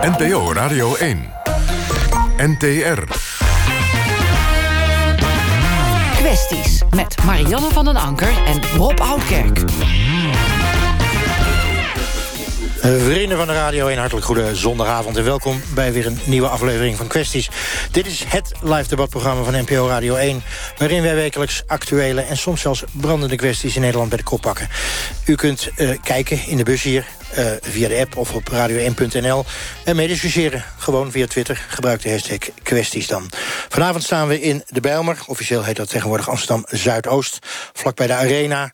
NPO Radio 1. NTR. Kwesties met Marianne van den Anker en Rob Oudkerk. Vrienden van de Radio 1, hartelijk goede zondagavond en welkom bij weer een nieuwe aflevering van Kwesties. Dit is het live debatprogramma van NPO Radio 1... waarin wij wekelijks actuele en soms zelfs brandende kwesties in Nederland bij de kop pakken. U kunt kijken in de bus hier, via de app of op radio1.nl... en medediscussiëren, gewoon via Twitter. Gebruik de hashtag kwesties dan. Vanavond staan we in de Bijlmer, officieel heet dat tegenwoordig Amsterdam Zuidoost, vlakbij de Arena,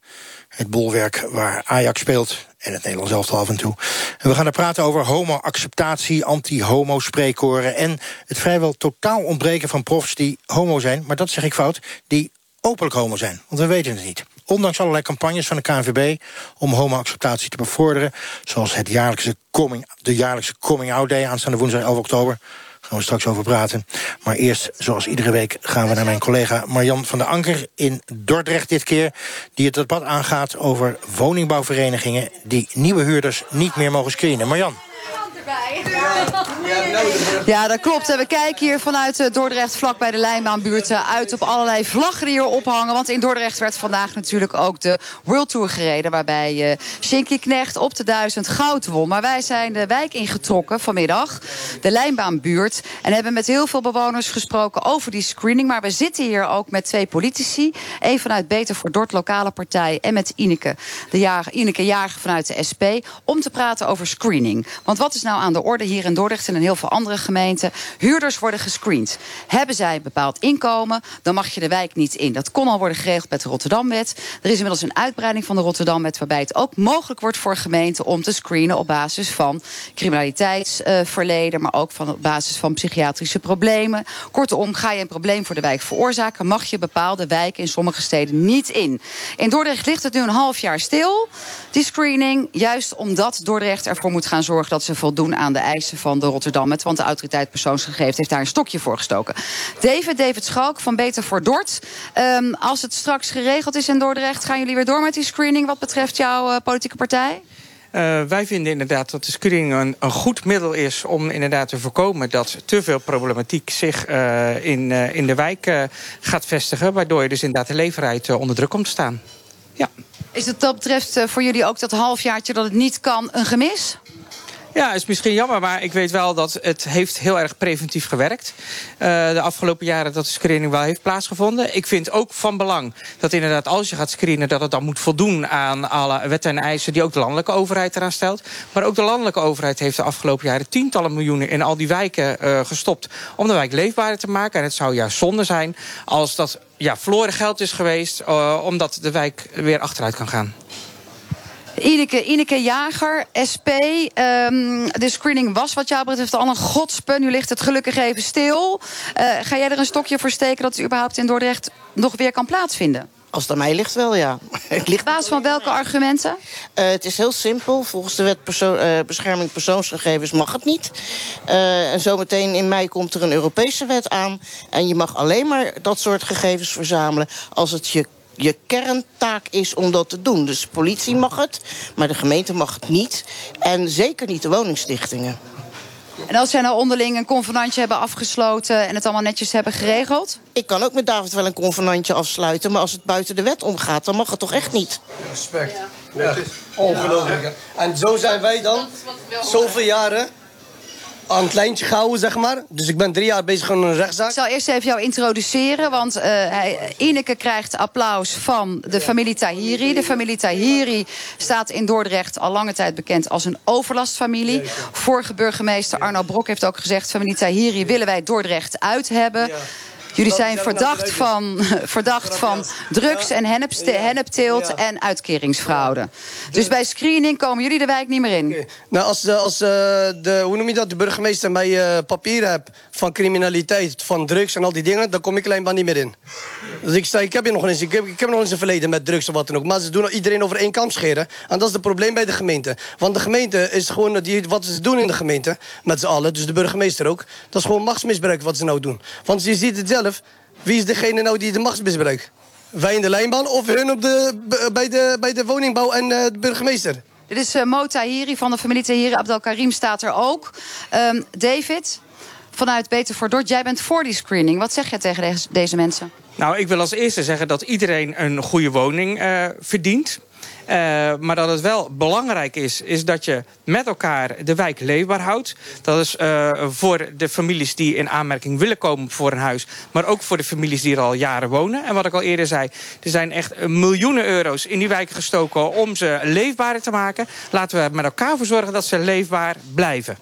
het bolwerk waar Ajax speelt en het Nederlands elftal af en toe. En we gaan er praten over homo-acceptatie, anti-homo-spreekkoren en het vrijwel totaal ontbreken van profs die homo zijn, maar dat zeg ik fout, die openlijk homo zijn, want we weten het niet. Ondanks allerlei campagnes van de KNVB om homo-acceptatie te bevorderen, zoals het jaarlijkse Coming Out Day aanstaande woensdag 11 oktober... daar gaan we straks over praten. Maar eerst, zoals iedere week, gaan we naar mijn collega Marianne van den Anker in Dordrecht dit keer, die het debat aangaat over woningbouwverenigingen die nieuwe huurders niet meer mogen screenen. Marianne. Ja, dat klopt. We kijken hier vanuit Dordrecht vlak bij de Lijnbaanbuurt uit op allerlei vlaggen die hier ophangen. Want in Dordrecht werd vandaag natuurlijk ook de World Tour gereden, waarbij Shinky Knecht op de 1000 goud won. Maar wij zijn de wijk ingetrokken vanmiddag, de Lijnbaanbuurt, en hebben met heel veel bewoners gesproken over die screening. Maar we zitten hier ook met twee politici. Eén vanuit Beter voor Dordt, lokale partij, en met Ineke Jager vanuit de SP, om te praten over screening. Want wat is nou aan de orde hier in Dordrecht en in heel veel andere gemeenten? Huurders worden gescreend. Hebben zij een bepaald inkomen, dan mag je de wijk niet in. Dat kon al worden geregeld met de Rotterdamwet. Er is inmiddels een uitbreiding van de Rotterdamwet, waarbij het ook mogelijk wordt voor gemeenten om te screenen op basis van criminaliteitsverleden, maar ook op basis van psychiatrische problemen. Kortom, ga je een probleem voor de wijk veroorzaken, mag je bepaalde wijken in sommige steden niet in. In Dordrecht ligt het nu een half jaar stil, die screening, juist omdat Dordrecht ervoor moet gaan zorgen dat ze voldoen aan de eisen van de Rotterdamwet, want de autoriteit persoonsgegevens heeft daar een stokje voor gestoken. David Schalken van Beter voor Dordt. Als het straks geregeld is in Dordrecht, gaan jullie weer door met die screening wat betreft jouw politieke partij? Wij vinden inderdaad dat de screening een goed middel is om inderdaad te voorkomen dat te veel problematiek zich in de wijk gaat vestigen, waardoor je dus inderdaad de leefbaarheid onder druk komt te staan. Ja. Is het dat betreft voor jullie ook dat halfjaartje dat het niet kan een gemis? Ja, is misschien jammer, maar ik weet wel dat het heeft heel erg preventief gewerkt. De afgelopen jaren dat de screening wel heeft plaatsgevonden. Ik vind ook van belang dat inderdaad als je gaat screenen, dat het dan moet voldoen aan alle wetten en eisen die ook de landelijke overheid eraan stelt. Maar ook de landelijke overheid heeft de afgelopen jaren tientallen miljoenen in al die wijken gestopt om de wijk leefbaarder te maken. En het zou juist zonde zijn als dat verloren geld is geweest, omdat de wijk weer achteruit kan gaan. Ineke Jager, SP. De screening was wat jou betreft al een godspun. Nu ligt het gelukkig even stil. Ga jij er een stokje voor steken dat het überhaupt in Dordrecht nog weer kan plaatsvinden? Als het aan mij ligt wel, ja. Op basis van welke argumenten? Het is heel simpel. Volgens de wet bescherming persoonsgegevens mag het niet. En zometeen in mei komt er een Europese wet aan. En je mag alleen maar dat soort gegevens verzamelen als het je kerntaak is om dat te doen. Dus de politie mag het, maar de gemeente mag het niet. En zeker niet de woningstichtingen. En als zij nou onderling een convenantje hebben afgesloten en het allemaal netjes hebben geregeld? Ik kan ook met David wel een convenantje afsluiten, maar als het buiten de wet omgaat, dan mag het toch echt niet? Respect. Ja. Ja. Ongelooflijk. Ja. En zo zijn wij dan zoveel jaren aan het lijntje gehouden, zeg maar. Dus ik ben 3 jaar bezig aan een rechtszaak. Ik zal eerst even jou introduceren, want Ineke krijgt applaus van de familie Tahiri. De familie Tahiri staat in Dordrecht al lange tijd bekend als een overlastfamilie. Vorige burgemeester Arno Brok heeft ook gezegd, familie Tahiri willen wij Dordrecht uit hebben. Jullie zijn verdacht van drugs en hennepteelt en uitkeringsfraude. Dus bij screening komen jullie de wijk niet meer in. Okay. Nou, als de burgemeester mij papieren hebt van criminaliteit, van drugs en al die dingen, dan kom ik Lijnbaan niet meer in. Dus ik zei, ik heb nog eens een verleden met drugs of wat dan ook. Maar ze doen iedereen over één kam scheren. En dat is het probleem bij de gemeente. Want de gemeente is gewoon wat ze doen in de gemeente, met z'n allen, dus de burgemeester ook, dat is gewoon machtsmisbruik wat ze nou doen. Want je ziet het zelf. Wie is degene nou die de macht misbruikt? Wij in de Lijnbaan of hun bij de woningbouw en de burgemeester? Dit is Mo Tahiri van de familie Tahiri. Abdelkarim staat er ook. David, vanuit Beter voor Dordt, jij bent voor die screening. Wat zeg jij tegen deze mensen? Nou, ik wil als eerste zeggen dat iedereen een goede woning verdient. Maar dat het wel belangrijk is dat je met elkaar de wijk leefbaar houdt. Dat is voor de families die in aanmerking willen komen voor een huis. Maar ook voor de families die er al jaren wonen. En wat ik al eerder zei, er zijn echt miljoenen euro's in die wijken gestoken om ze leefbaarder te maken. Laten we er met elkaar voor zorgen dat ze leefbaar blijven.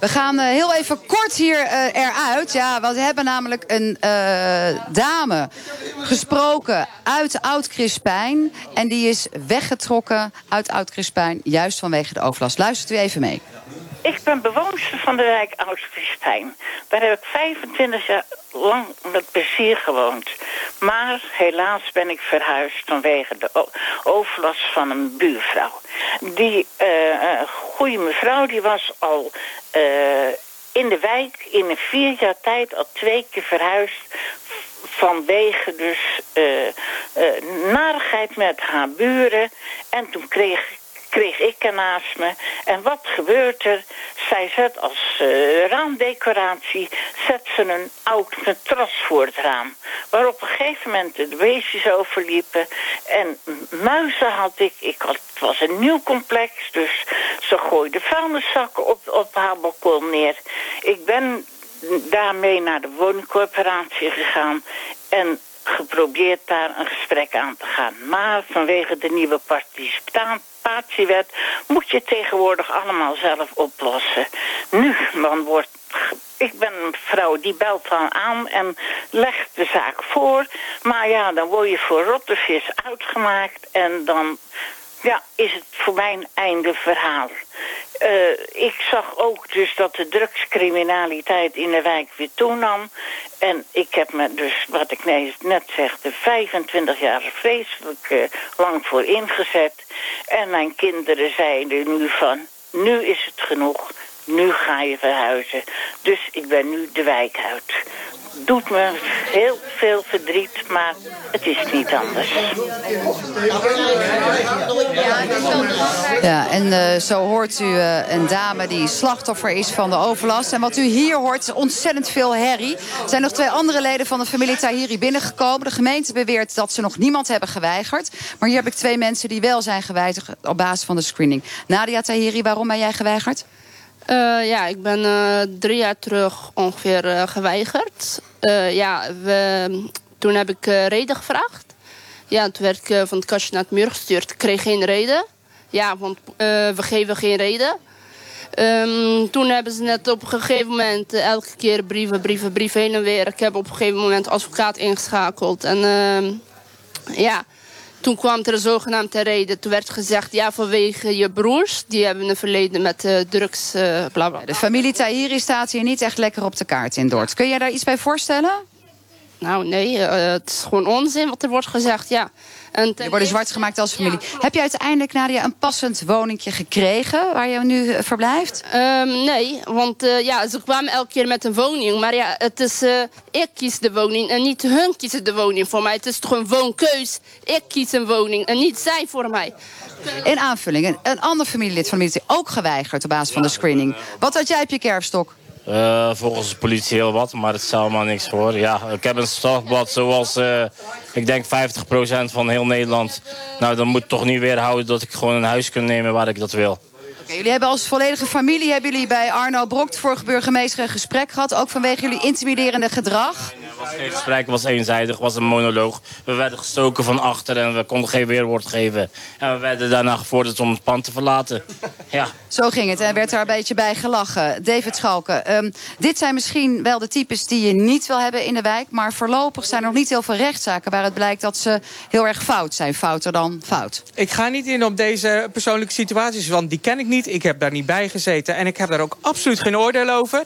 We gaan heel even kort hier eruit. Ja, want we hebben namelijk een dame gesproken uit Oud-Krispijn. En die is weggetrokken uit Oud-Krispijn, juist vanwege de overlast. Luistert u even mee. Ik ben bewoonster van de wijk Oud-Krispijn. Daar heb ik 25 jaar lang met plezier gewoond. Maar helaas ben ik verhuisd vanwege de overlast van een buurvrouw. Die goede mevrouw die was al in de wijk in 4 jaar tijd al 2 keer verhuisd. Vanwege dus narigheid met haar buren. En toen kreeg ik er naast me. En wat gebeurt er? Zij zet als raamdecoratie zet ze een oud matras voor het raam. Waarop op een gegeven moment de beestjes overliepen. En muizen had ik. Het was een nieuw complex. Dus ze gooide vuilniszakken op haar balkon neer. Ik ben daarmee naar de woningcorporatie gegaan. En geprobeerd daar een gesprek aan te gaan. Maar vanwege de nieuwe participatiewet moet je tegenwoordig allemaal zelf oplossen. Nu, ik ben een vrouw die belt dan aan en legt de zaak voor. Maar ja, dan word je voor rotte vis uitgemaakt en dan is het voor mij een einde verhaal. Ik zag ook dus dat de drugscriminaliteit in de wijk weer toenam. En ik heb me dus, wat ik net zeg, de 25 jaar vreselijk lang voor ingezet. En mijn kinderen zeiden nu van, nu is het genoeg, nu ga je verhuizen. Dus ik ben nu de wijk uit. Doet me heel veel verdriet, maar het is niet anders. Ja, en zo hoort u een dame die slachtoffer is van de overlast. En wat u hier hoort is ontzettend veel herrie. Er zijn nog 2 andere leden van de familie Tahiri binnengekomen. De gemeente beweert dat ze nog niemand hebben geweigerd. Maar hier heb ik 2 mensen die wel zijn geweigerd op basis van de screening. Nadia Tahiri, waarom ben jij geweigerd? Ik ben 3 jaar terug ongeveer geweigerd. Toen heb ik reden gevraagd. Ja, toen werd ik van het kastje naar het muur gestuurd. Ik kreeg geen reden. Ja, want we geven geen reden. Toen hebben ze net op een gegeven moment elke keer brieven heen en weer. Ik heb op een gegeven moment advocaat ingeschakeld. En toen kwam er een zogenaamde reden. Toen werd gezegd, vanwege je broers. Die hebben een verleden met drugs, bla bla. De familie Tahiri staat hier niet echt lekker op de kaart in Dordt. Kun jij daar iets bij voorstellen? Nou, nee. Het is gewoon onzin wat er wordt gezegd, ja. Je wordt zwart gemaakt als familie. Ja. Heb je uiteindelijk, Nadia, een passend woningje gekregen waar je nu verblijft? Nee, want ze kwamen elke keer met een woning. Maar ja, het is ik kies de woning en niet hun kiezen de woning voor mij. Het is toch een woonkeus. Ik kies een woning en niet zij voor mij. In aanvulling, een ander familielid van de politie ook geweigerd op basis van de screening. Wat had jij op je kerfstok? Volgens de politie heel wat, maar het stelt maar niks voor. Ja, ik heb een strafblad zoals, ik denk 50% van heel Nederland. Nou, dan moet toch niet weerhouden dat ik gewoon een huis kan nemen waar ik dat wil. Okay, jullie hebben als volledige familie bij Arno Brok, de vorige burgemeester, een gesprek gehad. Ook vanwege jullie intimiderende gedrag. Nee, was geen gesprek, was eenzijdig, was een monoloog. We werden gestoken van achter en we konden geen weerwoord geven. En we werden daarna gevorderd om het pand te verlaten. Ja. Zo ging het en werd daar een beetje bij gelachen. David Schalken, dit zijn misschien wel de types die je niet wil hebben in de wijk. Maar voorlopig zijn er nog niet heel veel rechtszaken waaruit blijkt dat ze heel erg fout zijn. Fouter dan fout. Ik ga niet in op deze persoonlijke situaties, want die ken ik niet. Ik heb daar niet bij gezeten en ik heb daar ook absoluut geen oordeel over.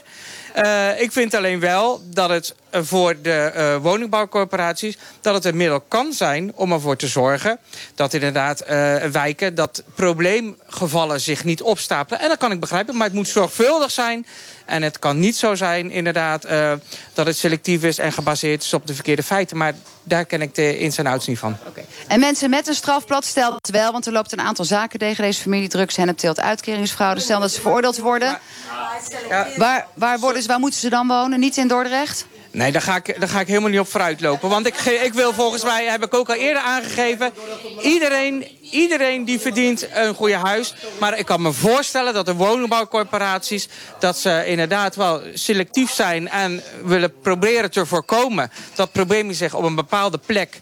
Ik vind alleen wel dat het voor de woningbouwcorporaties, dat het een middel kan zijn om ervoor te zorgen dat inderdaad wijken, dat probleemgevallen zich niet opstapelen. En dat kan ik begrijpen, maar het moet zorgvuldig zijn. En het kan niet zo zijn, inderdaad, dat het selectief is en gebaseerd is op de verkeerde feiten. Maar daar ken ik de ins en outs niet van. Okay. En mensen met een strafblad, stel dat wel, want er loopt een aantal zaken tegen deze familie, drugs, hennepteelt, uitkeringsfraude. Stel dat ze veroordeeld worden. Ja. Waar moeten ze dan wonen? Niet in Dordrecht? Nee, daar ga ik helemaal niet op vooruit lopen. Want ik wil volgens mij, heb ik ook al eerder aangegeven, iedereen die verdient een goede huis. Maar ik kan me voorstellen dat de woningbouwcorporaties, dat ze inderdaad wel selectief zijn en willen proberen te voorkomen dat problemen zich op een bepaalde plek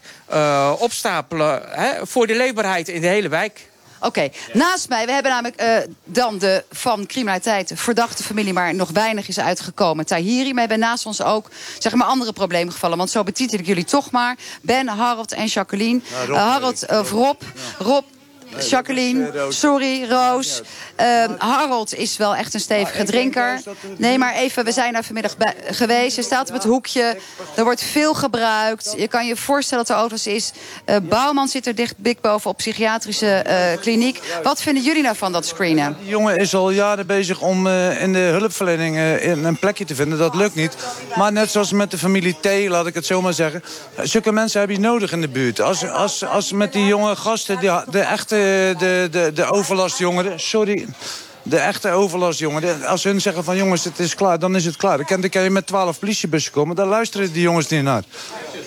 opstapelen, hè, voor de leefbaarheid in de hele wijk. Oké. Naast mij, we hebben namelijk dan de van criminaliteit verdachte familie, maar nog weinig is uitgekomen, Tahiri. Maar we hebben naast ons ook, zeg maar, andere probleemgevallen. Want zo betitel ik jullie toch maar. Ben, Harold en Jacqueline. Nou, Rob. Ja. Rob. Jacqueline, sorry, Roos. Harold is wel echt een stevige drinker. Nee, maar even, we zijn daar vanmiddag geweest. Je staat op het hoekje, er wordt veel gebruikt. Je kan je voorstellen dat er auto's is. Bouwman zit er dik bovenop, psychiatrische kliniek. Wat vinden jullie nou van dat screenen? Die jongen is al jaren bezig om in de hulpverlening een plekje te vinden. Dat lukt niet. Maar net zoals met de familie T, laat ik het zo maar zeggen. Zulke mensen heb je nodig in de buurt. Als met die jonge gasten, de echte... De overlastjongeren, sorry, de echte overlastjongeren. Als hun zeggen van jongens, het is klaar, dan is het klaar. Dan kan je met 12 politiebussen komen, daar luisteren die jongens niet naar.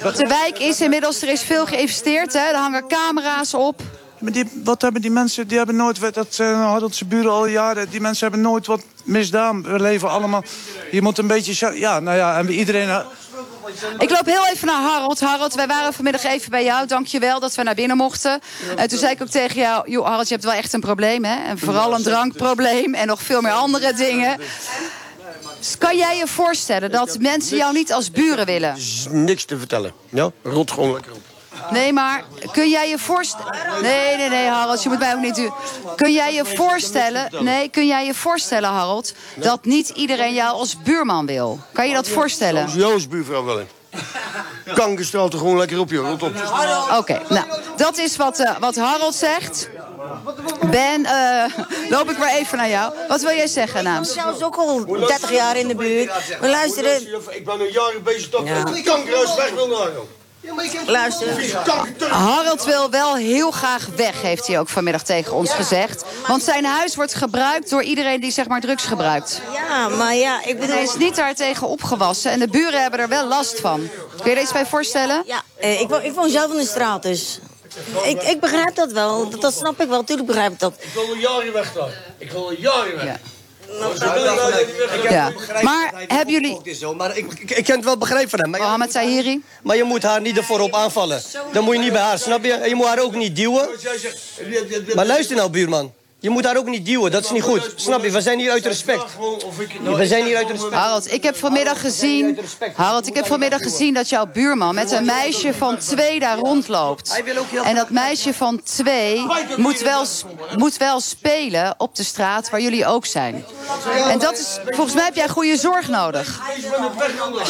De wijk is inmiddels, er is veel geïnvesteerd, hè? Er hangen camera's op. Maar wat hebben die mensen, die hebben nooit, dat zijn Haroldse buren al jaren, die mensen hebben nooit wat misdaan. We leven allemaal, je moet een beetje, ja, nou ja, en iedereen... Ik loop heel even naar Harold. Harold, wij waren vanmiddag even bij jou. Dank je wel dat we naar binnen mochten. Toen zei ik ook tegen jou, joh, Harold, je hebt wel echt een probleem, hè? En vooral een drankprobleem en nog veel meer andere dingen. Kan jij je voorstellen dat mensen jou niet als buren willen? Niks te vertellen. Ja? Rot gewoon lekker op. Nee, maar kun jij je voorstellen... Nee, Harold, je moet mij ook niet... Kun jij je voorstellen, Harold, dat niet iedereen jou als buurman wil? Kan je dat voorstellen? Jouw als buurvrouw wel. Kanker straalt er gewoon lekker op, joh. Oké, nou, dat is wat Harold zegt. Ben, loop ik maar even naar jou. Wat wil jij zeggen namens? Ik ben zelfs ook al 30 jaar in de buurt. We luisteren... Ik ben al jaren bezig dat ik kankerhuis weg wil naar, joh. Luister, Harold wil wel heel graag weg, heeft hij ook vanmiddag tegen ons gezegd. Want zijn huis wordt gebruikt door iedereen die, zeg maar, drugs gebruikt. Ja, maar ja, ik bedoel... Hij is niet daar tegen opgewassen en de buren hebben er wel last van. Kun je er iets bij voorstellen? Ja, ik woon zelf in de straat, dus... Ik begrijp dat wel, dat snap ik wel, natuurlijk begrijp ik dat. Ik wil al jaren weg dan. Ja. Ja. Maar hebben jullie... Maar ik ken het wel begrepen van hem. Mohammed Tahiri? Maar je moet haar niet ervoor op aanvallen. Dan moet je niet bij haar, snap je? En je moet haar ook niet duwen. Maar luister nou, buurman. Je moet haar ook niet duwen, dat is niet goed. Snap je, we zijn hier uit respect. Harold, ik heb vanmiddag gezien dat jouw buurman met een meisje van 2 daar rondloopt. En dat meisje van 2 moet wel spelen op de straat waar jullie ook zijn. En dat is, volgens mij heb jij goede zorg nodig.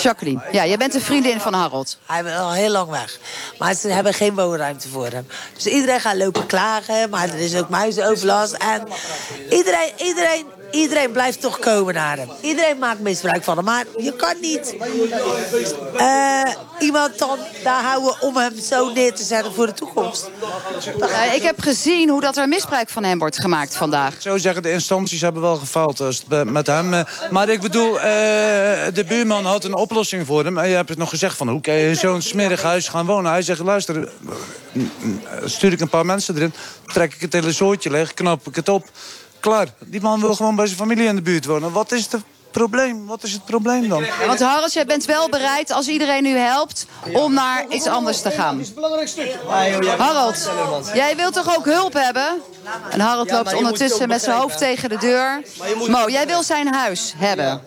Jacqueline, ja, jij bent een vriendin van Harold. Hij wil al heel lang weg. Maar ze hebben geen woonruimte voor hem. Dus iedereen gaat lopen klagen, maar er is ook muizenoverlast. En iedereen blijft toch komen naar hem. Iedereen maakt misbruik van hem. Maar je kan niet iemand dan daar houden om hem zo neer te zetten voor de toekomst. Ik heb gezien hoe dat er misbruik van hem wordt gemaakt vandaag. Zo zeggen, de instanties hebben wel gefaald met hem. Maar ik bedoel, de buurman had een oplossing voor hem. En je hebt het nog gezegd van, hoe kan je in zo'n smerig huis gaan wonen? Hij zegt, luister, stuur ik een paar mensen erin, trek ik het hele zootje leeg, knap ik het op. Klaar, die man wil gewoon bij zijn familie in de buurt wonen. Wat is het probleem? Wat is het probleem dan? Want Harold, jij bent wel bereid, als iedereen u helpt, om naar iets anders te gaan. Dat is het belangrijkste stukje. Harold, jij wilt toch ook hulp hebben? En Harold loopt ondertussen met zijn hoofd tegen de deur. Mo, jij wil zijn huis hebben.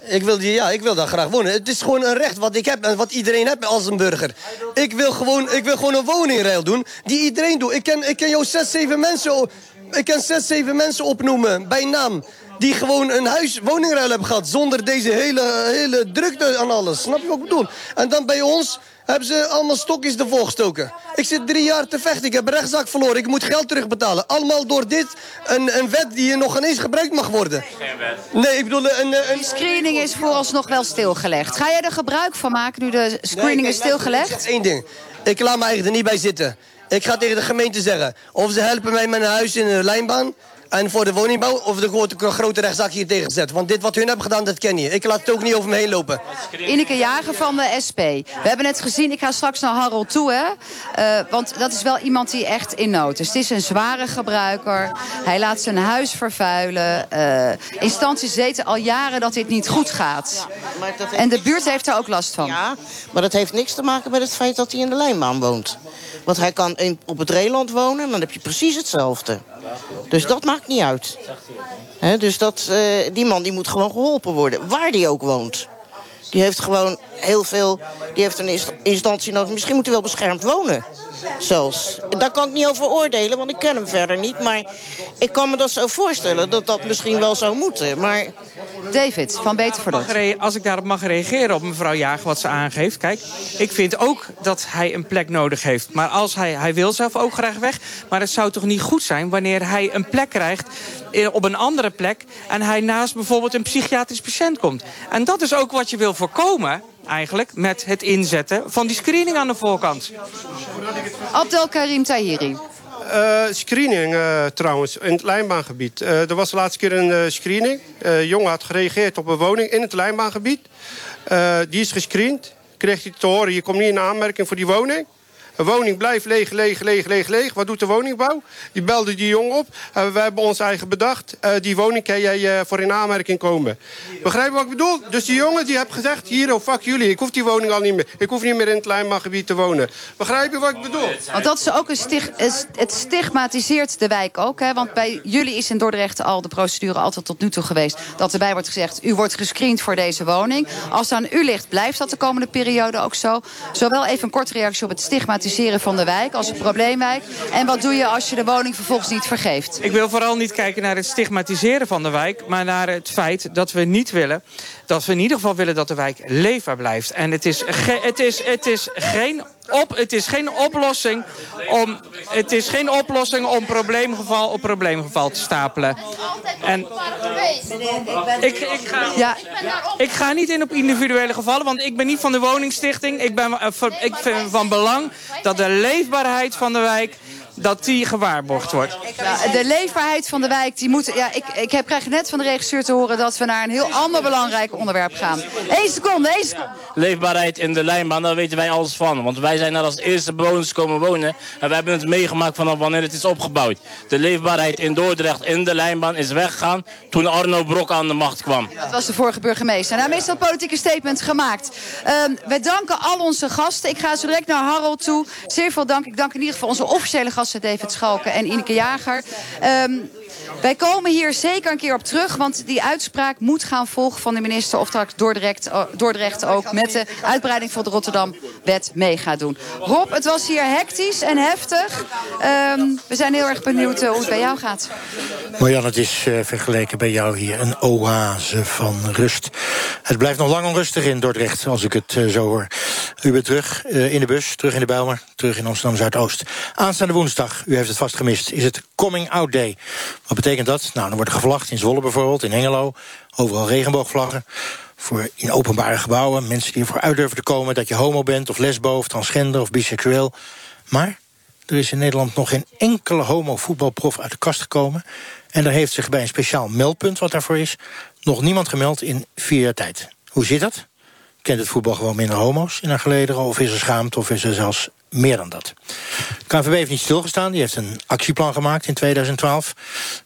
Ik wil daar graag wonen. Het is gewoon een recht wat ik heb en wat iedereen heeft als een burger. Ik wil gewoon een woningruil doen die iedereen doet. Ik ken jou 6, 7 mensen... Ik kan 6, 7 mensen opnoemen, bij naam. die gewoon een huis-woningruil hebben gehad zonder deze hele drukte aan alles. Snap je wat ik bedoel? En dan bij ons hebben ze allemaal stokjes ervoor gestoken. Ik zit 3 jaar te vechten, ik heb een rechtszaak verloren, ik moet geld terugbetalen. Allemaal door dit, een wet die nog ineens gebruikt mag worden. Geen wet. Nee, ik bedoel een... Die screening is vooralsnog wel stilgelegd. Ga jij er gebruik van maken nu de screening is stilgelegd? Nee, ik zeg één ding. Ik laat me eigenlijk er niet bij zitten. Ik ga tegen de gemeente zeggen of ze helpen mij met een huis in de Lijnbaan en voor de woningbouw of er wordt een grote rechtszaak hier tegen gezet. Want dit wat hun hebben gedaan, dat ken je. Ik laat het ook niet over me heen lopen. Ineke Jager van de SP. We hebben net gezien, ik ga straks naar Harold toe, hè. Want dat is wel iemand die echt in nood is. Het is een zware gebruiker. Hij laat zijn huis vervuilen. Instanties weten al jaren dat dit niet goed gaat. En de buurt heeft er ook last van. Ja, maar dat heeft niks te maken met het feit dat hij in de Lijnbaan woont. Want hij kan op het Reeland wonen en dan heb je precies hetzelfde. Dus dat maakt niet uit. He, dus die man die moet gewoon geholpen worden, waar die ook woont. Die heeft gewoon heel veel... Die heeft een instantie nodig. Misschien moet hij wel beschermd wonen. Zelfs. Daar kan ik niet over oordelen, want ik ken hem verder niet. Maar ik kan me dat zo voorstellen dat dat misschien wel zou moeten. Maar... David, van Beter voor Dordt. Als ik daarop mag reageren op mevrouw Jager, wat ze aangeeft. Kijk, ik vind ook dat hij een plek nodig heeft. Maar als hij wil zelf ook graag weg. Maar het zou toch niet goed zijn wanneer hij een plek krijgt op een andere plek en hij naast bijvoorbeeld een psychiatrisch patiënt komt. En dat is ook wat je wil voorkomen, eigenlijk, met het inzetten van die screening aan de voorkant. Abdelkarim Tahiri. Screening trouwens, in het Lijnbaangebied. Er was de laatste keer een screening. Jongen had gereageerd op een woning in het Lijnbaangebied. Die is gescreend. Kreeg hij te horen, je komt niet in aanmerking voor die woning. Een woning blijft leeg. Wat doet de woningbouw? Die belde die jongen op. We hebben ons eigen bedacht. Die woning kan jij voor in aanmerking komen. Begrijp je wat ik bedoel? Dus die jongen die heeft gezegd... Hier, oh, fuck jullie. Ik hoef die woning al niet meer. Ik hoef niet meer in het Lijnbaangebied te wonen. Begrijp je wat ik bedoel? Want dat is ook het stigmatiseert de wijk ook. Hè? Want bij jullie is in Dordrecht al de procedure altijd tot nu toe geweest... dat erbij wordt gezegd, u wordt gescreend voor deze woning. Als het aan u ligt, blijft dat de komende periode ook zo. Zowel even een korte reactie op het stigmatiseren van de wijk als een probleemwijk. En wat doe je als je de woning vervolgens niet vergeeft? Ik wil vooral niet kijken naar het stigmatiseren van de wijk... maar naar het feit dat we niet willen... dat we in ieder geval willen dat de wijk leefbaar blijft. En het is geen oplossing om probleemgeval op probleemgeval te stapelen. En ik ga niet in op individuele gevallen, want ik ben niet van de woningstichting. Ik vind van belang dat de leefbaarheid van de wijk... dat die gewaarborgd wordt. Ja, de leefbaarheid van de wijk, die moet... Ja, ik krijg net van de regisseur te horen dat we naar een heel ander belangrijk onderwerp gaan. Eén seconde. Leefbaarheid in de Lijnbaan, daar weten wij alles van. Want wij zijn daar als eerste bewoners komen wonen. En we hebben het meegemaakt vanaf wanneer het is opgebouwd. De leefbaarheid in Dordrecht in de Lijnbaan is weggegaan toen Arno Brok aan de macht kwam. Dat was de vorige burgemeester. En daarmee is dat politieke statement gemaakt. We danken al onze gasten. Ik ga zo direct naar Harold toe. Zeer veel dank. Ik dank in ieder geval onze officiële gasten. David Schalken en Ineke Jager. Wij komen hier zeker een keer op terug... want die uitspraak moet gaan volgen van de minister... of straks Dordrecht ook met de uitbreiding van de Rotterdamwet mee gaat doen. Rob, het was hier hectisch en heftig. We zijn heel erg benieuwd hoe het bij jou gaat. Marianne, het is vergeleken bij jou hier een oase van rust. Het blijft nog lang onrustig in Dordrecht, als ik het zo hoor. U bent terug in de bus, terug in de Bijlmer, terug in Amsterdam Zuidoost. Aanstaande woensdag, u heeft het vast gemist, is het Coming Out Day... Wat betekent dat? Nou, dan wordt er gevlagd in Zwolle bijvoorbeeld, in Hengelo. Overal regenboogvlaggen. Voor in openbare gebouwen, mensen die ervoor uit durven te komen... dat je homo bent, of lesbo, of transgender, of biseksueel. Maar er is in Nederland nog geen enkele homo-voetbalprof uit de kast gekomen. En er heeft zich bij een speciaal meldpunt, wat daarvoor is... nog niemand gemeld in 4 jaar tijd. Hoe zit dat? Kent het voetbal gewoon minder homo's in haar gelederen... of is er schaamte, of is er zelfs meer dan dat? KNVB heeft niet stilgestaan, die heeft een actieplan gemaakt in 2012.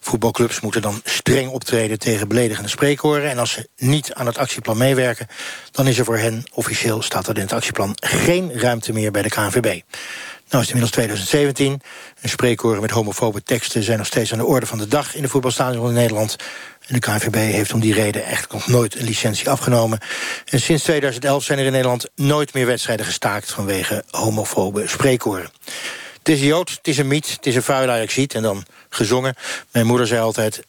Voetbalclubs moeten dan streng optreden tegen beledigende spreekhoren... en als ze niet aan het actieplan meewerken... dan is er voor hen, officieel staat dat in het actieplan... geen ruimte meer bij de KNVB. Nou is het inmiddels 2017. En spreekhoren met homofobe teksten zijn nog steeds aan de orde van de dag... in de voetbalstadions in Nederland... En de KNVB heeft om die reden echt nog nooit een licentie afgenomen. En sinds 2011 zijn er in Nederland nooit meer wedstrijden gestaakt... vanwege homofobe spreekhoren. Het is een jood, het is een miet, het is een vuil Ajaxiet en dan gezongen. Mijn moeder zei altijd...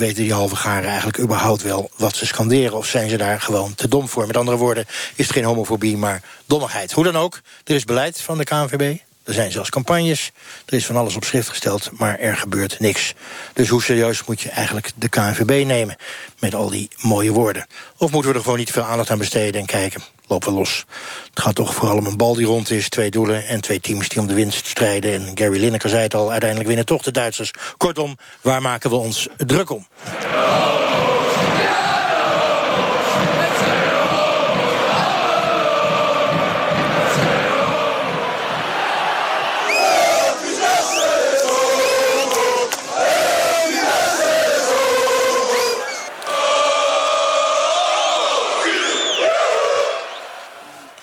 weten die halve garen eigenlijk überhaupt wel wat ze scanderen? Of zijn ze daar gewoon te dom voor? Met andere woorden, is het geen homofobie, maar dommigheid. Hoe dan ook, er is beleid van de KNVB. Er zijn zelfs campagnes, er is van alles op schrift gesteld, maar er gebeurt niks. Dus hoe serieus moet je eigenlijk de KNVB nemen met al die mooie woorden? Of moeten we er gewoon niet veel aandacht aan besteden en kijken, loop wel los. Het gaat toch vooral om een bal die rond is, twee doelen en twee teams die om de winst strijden. En Gary Lineker zei het al, uiteindelijk winnen toch de Duitsers. Kortom, waar maken we ons druk om?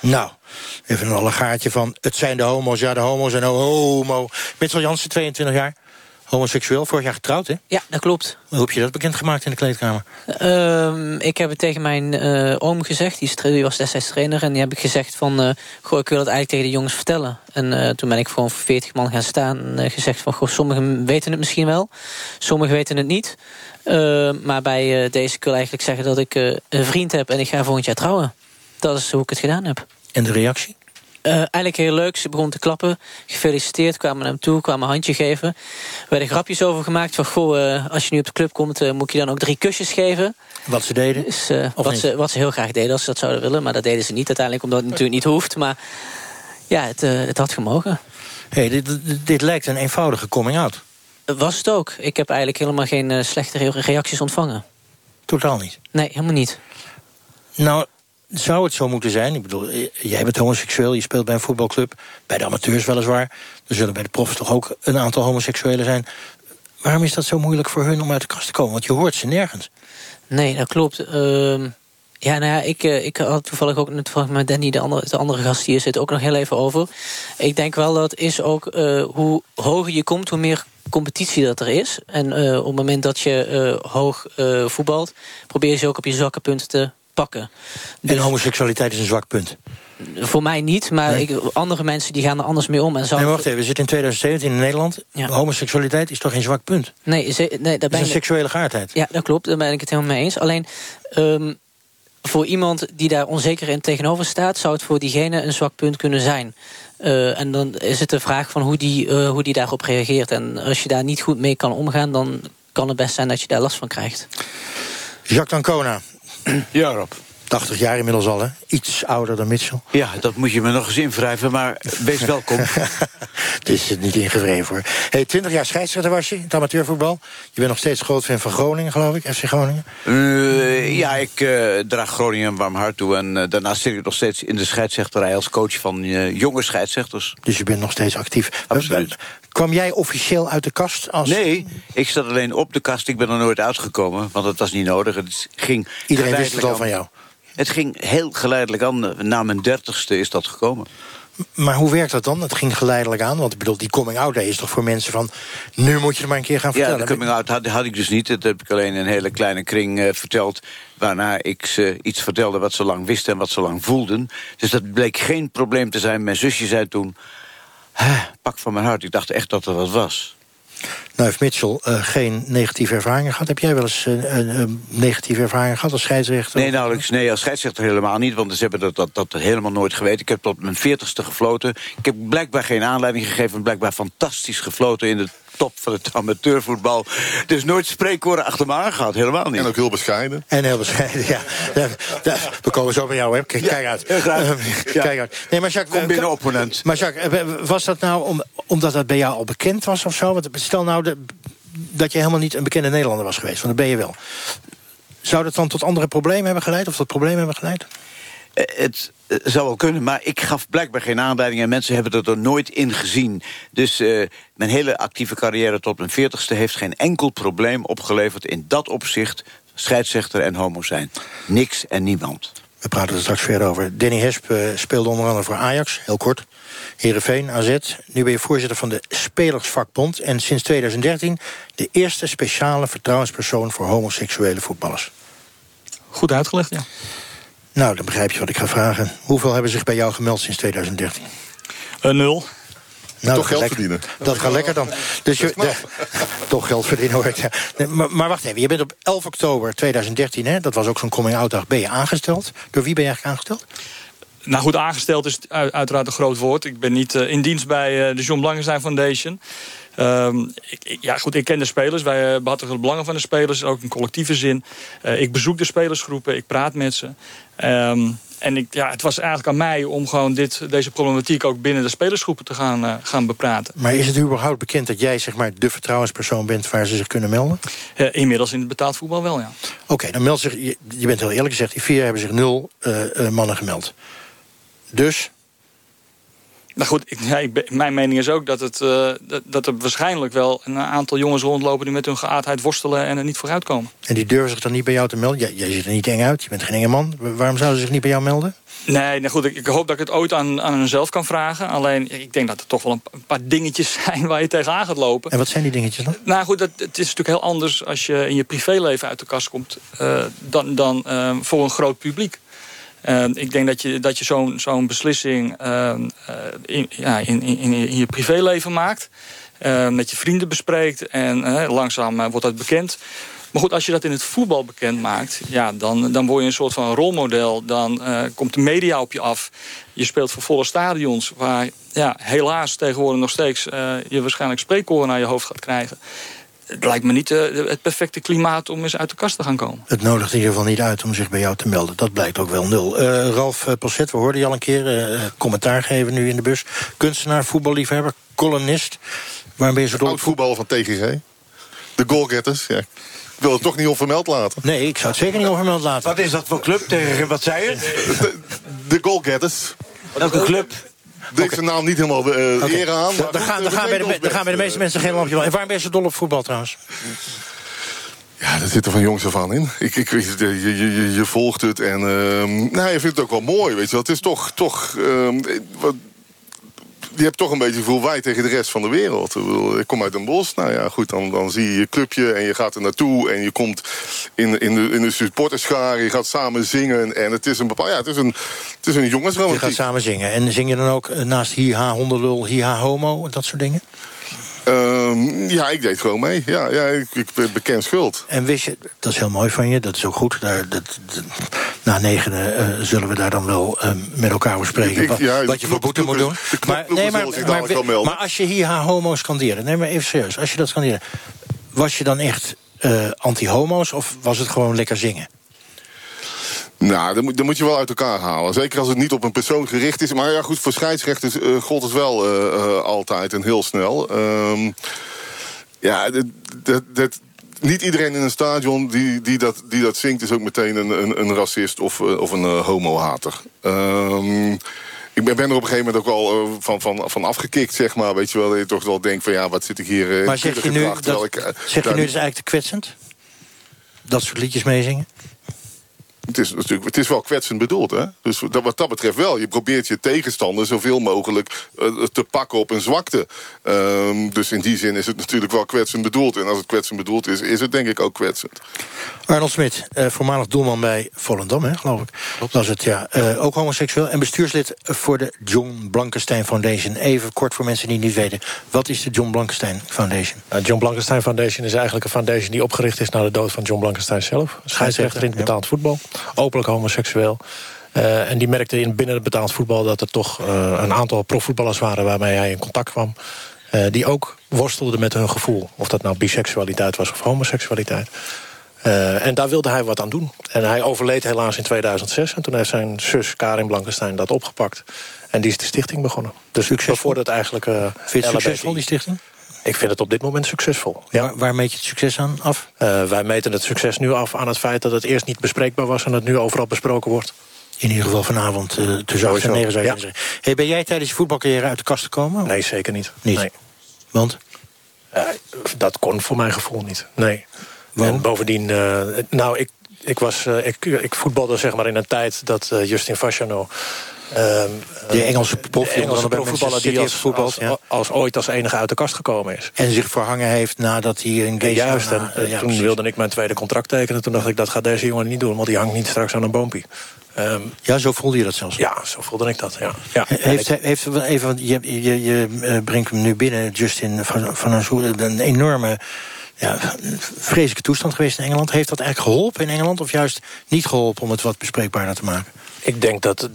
Nou, even een allegaartje van het zijn de homo's, ja de homo's en oh homo. Mitchell Jansen, 22 jaar, homoseksueel, vorig jaar getrouwd hè? Ja, dat klopt. Hoe heb je dat bekendgemaakt in de kleedkamer? Ik heb het tegen mijn oom gezegd, die was destijds trainer. En die heb ik gezegd van, goh, ik wil het eigenlijk tegen de jongens vertellen. En toen ben ik gewoon voor 40 man gaan staan en gezegd van, goh, sommigen weten het misschien wel. Sommigen weten het niet. Maar bij deze wil ik eigenlijk zeggen dat ik een vriend heb en ik ga volgend jaar trouwen. Dat is hoe ik het gedaan heb. En de reactie? Eigenlijk heel leuk. Ze begon te klappen. Gefeliciteerd, kwamen naar hem toe, kwamen een handje geven. Er werden grapjes over gemaakt. Van, goh, als je nu op de club komt, moet je dan ook 3 kusjes geven. Wat ze deden? Dus, wat ze heel graag deden, als ze dat zouden willen. Maar dat deden ze niet uiteindelijk, omdat het natuurlijk niet hoeft. Maar ja, het had gemogen. Hey, dit lijkt een eenvoudige coming-out. Was het ook. Ik heb eigenlijk helemaal geen slechte reacties ontvangen. Totaal niet? Nee, helemaal niet. Nou... zou het zo moeten zijn? Ik bedoel, jij bent homoseksueel, je speelt bij een voetbalclub. Bij de amateurs weliswaar. Er zullen bij de profs toch ook een aantal homoseksuelen zijn. Waarom is dat zo moeilijk voor hun om uit de kast te komen? Want je hoort ze nergens. Nee, dat klopt. Ik had toevallig ook met Danny, de andere gast hier zit, ook nog heel even over. Ik denk wel dat is ook hoe hoger je komt, hoe meer competitie dat er is. En op het moment dat je hoog voetbalt, probeer je ze ook op je zwakke punten te pakken. Dus en homoseksualiteit is een zwak punt? Voor mij niet, maar nee. Andere mensen die gaan er anders mee om. En nee, wacht even, we zitten in 2017 in Nederland. Ja. Homoseksualiteit is toch geen zwak punt? Nee, dat is een seksuele geaardheid. Ja, dat klopt, daar ben ik het helemaal mee eens. Alleen, voor iemand die daar onzeker in tegenover staat, zou het voor diegene een zwak punt kunnen zijn. En dan is het de vraag van hoe die daarop reageert. En als je daar niet goed mee kan omgaan, dan kan het best zijn dat je daar last van krijgt. Jacques d'Ancona. Ja, Rob. 80 jaar inmiddels al, hè? Iets ouder dan Mitchell. Ja, dat moet je me nog eens invrijven, maar wees welkom. Het is niet ingewreven, hoor. Hey, 20 jaar scheidsrechter was je in het amateurvoetbal. Je bent nog steeds groot fan van Groningen, geloof ik, FC Groningen. Ik draag Groningen een warm hart toe. En daarnaast zit ik nog steeds in de scheidsrechterij als coach van jonge scheidsrechters. Dus je bent nog steeds actief. Absoluut. Kwam jij officieel uit de kast? Nee, ik zat alleen op de kast. Ik ben er nooit uitgekomen, want dat was niet nodig. Het ging iedereen wist het al van jou? Het ging heel geleidelijk aan. Na mijn 30ste is dat gekomen. Maar hoe werkt dat dan? Het ging geleidelijk aan. Want ik bedoel, die coming out day is toch voor mensen van, nu moet je er maar een keer gaan vertellen. Ja, de coming out had ik dus niet. Dat heb ik alleen in een hele kleine kring verteld. Waarna ik ze iets vertelde wat ze lang wisten en wat ze lang voelden. Dus dat bleek geen probleem te zijn. Mijn zusje zei toen, pak van mijn hart. Ik dacht echt dat er wat was. Nou heeft Mitchell geen negatieve ervaringen gehad. Heb jij wel eens negatieve ervaringen gehad als scheidsrechter? Nee, nauwelijks. Nee, als scheidsrechter helemaal niet. Want ze hebben dat helemaal nooit geweten. Ik heb tot mijn 40ste gefloten. Ik heb blijkbaar geen aanleiding gegeven. Blijkbaar fantastisch gefloten in de top van het amateurvoetbal. Dus nooit spreekkoren achter me aan gehad. Helemaal niet. En ook heel bescheiden. Ja. We komen zo bij jou, hè. Kijk uit. Ja, kijk uit. Nee, maar Jacques, kom binnen, opponent. Maar Jacques, was dat nou omdat dat bij jou al bekend was of zo? Want stel nou dat je helemaal niet een bekende Nederlander was geweest. Want dat ben je wel. Zou dat dan tot andere problemen hebben geleid? Of tot problemen hebben geleid? Het zou wel kunnen, maar ik gaf blijkbaar geen aanleiding en mensen hebben dat er nooit in gezien. Dus mijn hele actieve carrière tot mijn 40ste heeft geen enkel probleem opgeleverd in dat opzicht, scheidsrechter en homo zijn. Niks en niemand. We praten er straks verder over. Danny Hesp speelde onder andere voor Ajax, heel kort. Heerenveen, AZ. Nu ben je voorzitter van de Spelersvakbond. En sinds 2013 de eerste speciale vertrouwenspersoon voor homoseksuele voetballers. Goed uitgelegd, ja. Nou, dan begrijp je wat ik ga vragen. Hoeveel hebben zich bij jou gemeld sinds 2013? 0. Nou, toch geld verdienen. Dat gaat lekker dan. Dus toch geld verdienen hoor ik. Nee, maar wacht even, je bent op 11 oktober 2013, hè, dat was ook zo'n coming out dag, ben je aangesteld? Door wie ben je eigenlijk aangesteld? Nou goed, aangesteld is uiteraard een groot woord. Ik ben niet in dienst bij de John Blankenstein Foundation. Ik ken de spelers. Wij behartigen de belangen van de spelers, ook in collectieve zin. Ik bezoek de spelersgroepen, ik praat met ze. Het was eigenlijk aan mij om gewoon deze problematiek ook binnen de spelersgroepen te gaan bepraten. Maar is het überhaupt bekend dat jij, zeg maar, de vertrouwenspersoon bent waar ze zich kunnen melden? Inmiddels in het betaald voetbal wel, ja. Oké, dan meldt zich, je bent heel eerlijk gezegd, in 4 jaar hebben zich 0 mannen gemeld. Dus? Nou goed, mijn mening is ook dat er waarschijnlijk wel een aantal jongens rondlopen die met hun geaardheid worstelen en er niet vooruit komen. En die durven zich dan niet bij jou te melden? Jij ziet er niet eng uit, je bent geen enge man. Waarom zouden ze zich niet bij jou melden? Nee, nou goed, ik hoop dat ik het ooit aan hunzelf kan vragen. Alleen, ik denk dat er toch wel een paar dingetjes zijn waar je tegenaan gaat lopen. En wat zijn die dingetjes dan? Nou goed, het is natuurlijk heel anders als je in je privéleven uit de kast komt dan voor een groot publiek. Ik denk dat je zo'n beslissing in je privéleven maakt. Met je vrienden bespreekt en langzaam wordt dat bekend. Maar goed, als je dat in het voetbal bekend maakt, dan word je een soort van rolmodel. Dan komt de media op je af. Je speelt voor volle stadions waar helaas tegenwoordig nog steeds je waarschijnlijk spreekkoren naar je hoofd gaat krijgen. Het lijkt me niet het perfecte klimaat om eens uit de kast te gaan komen. Het nodigt in ieder geval niet uit om zich bij jou te melden. Dat blijkt ook wel 0. Ralf Posset, we hoorden je al een keer commentaar geven nu in de bus. Kunstenaar, voetballiefhebber, columnist. Waarom ben je zo dol? Oud voetbal van TGG. De Goalgetters, ja. Ik wil het toch niet onvermeld laten. Nee, ik zou het zeker niet onvermeld laten. Wat is dat voor club? Tegen wat zei je? De Goalgetters. Welke club? Deze naam niet helemaal eer aan. Dan gaan bij de meeste mensen geen lampje van. En waarom ben je zo dol op voetbal trouwens? Ja, daar zit er van jongs af aan in. Je volgt het en je vindt het ook wel mooi. Weet je wel. Het is toch je hebt toch een beetje gevoel wij tegen de rest van de wereld. Ik kom uit Den Bosch. Nou ja, goed, dan zie je je clubje en je gaat er naartoe. En je komt in de supporterschaar. Je gaat samen zingen. En het is een bepaald. Ja, het is een jongensromantiek. Je gaat samen zingen. En zing je dan ook naast hi-ha hondenlul, hi-ha homo, dat soort dingen? Ik deed gewoon mee. Ik beken schuld. En wist je, dat is heel mooi van je, dat is ook goed. Na 9e zullen we daar dan wel met elkaar over spreken. Wat je voor boete moet doen. Maar als je hier homo scandeerde, neem maar even serieus. Als je dat scandeerde, was je dan echt anti-homo's of was het gewoon lekker zingen? Nou, dat moet je wel uit elkaar halen. Zeker als het niet op een persoon gericht is. Maar ja, goed, voor scheidsrechters gold het wel altijd en heel snel. Niet iedereen in een stadion die dat zingt is ook meteen een racist of een homohater. Ik ben er op een gegeven moment ook al van afgekikt, zeg maar. Weet je wel, dat je toch wel denkt van wat zit ik hier... Maar zeg je nu is eigenlijk te kwetsend? Dat soort liedjes meezingen? Het is wel kwetsend bedoeld, hè? Dus wat dat betreft wel. Je probeert je tegenstander zoveel mogelijk te pakken op een zwakte. Dus in die zin is het natuurlijk wel kwetsend bedoeld. En als het kwetsend bedoeld is, is het denk ik ook kwetsend. Arnold Smit, voormalig doelman bij Volendam, hè, geloof ik. Was het, ja. Ook homoseksueel en bestuurslid voor de John Blankenstein Foundation. Even kort voor mensen die het niet weten. Wat is de John Blankenstein Foundation? De John Blankenstein Foundation is eigenlijk een foundation die opgericht is na de dood van John Blankenstein zelf. Scheidsrechter in het betaald voetbal. Openlijk homoseksueel. En die merkte binnen het betaald voetbal dat er toch een aantal profvoetballers waren waarmee hij in contact kwam. Die ook worstelden met hun gevoel. Of dat nou biseksualiteit was of homoseksualiteit. En daar wilde hij wat aan doen. En hij overleed helaas in 2006. En toen heeft zijn zus Karin Blankenstein dat opgepakt. En die is de stichting begonnen. Dus voordat eigenlijk. Vind je het succesvol, die stichting? Ik vind het op dit moment succesvol. Ja. Waar meet je het succes aan af? Wij meten het succes nu af aan het feit dat het eerst niet bespreekbaar was en het nu overal besproken wordt. In ieder geval vanavond tussen 8 en 9 zou je kunnen zeggen. Hey, ben jij tijdens je voetbalcarrière uit de kast gekomen? Nee, zeker niet. Nee. Want? Dat kon voor mijn gevoel niet. Nee. Waarom? En bovendien, ik voetbalde zeg maar in een tijd dat Justin Fasciano... de Engelse profvoetballer die als ooit als enige uit de kast gekomen is. En zich verhangen heeft nadat hij een gay... Juist, en toen wilde ik mijn tweede contract tekenen. Toen dacht ik, dat gaat deze jongen niet doen, want die hangt niet straks aan een boompie. Ja, zo voelde je dat zelfs? Ja, zo voelde ik dat, ja. Je brengt hem nu binnen, Justin van Azour, een enorme... Ja, vreselijke toestand geweest in Engeland. Heeft dat eigenlijk geholpen in Engeland of juist niet geholpen om het wat bespreekbaarder te maken? Ik denk dat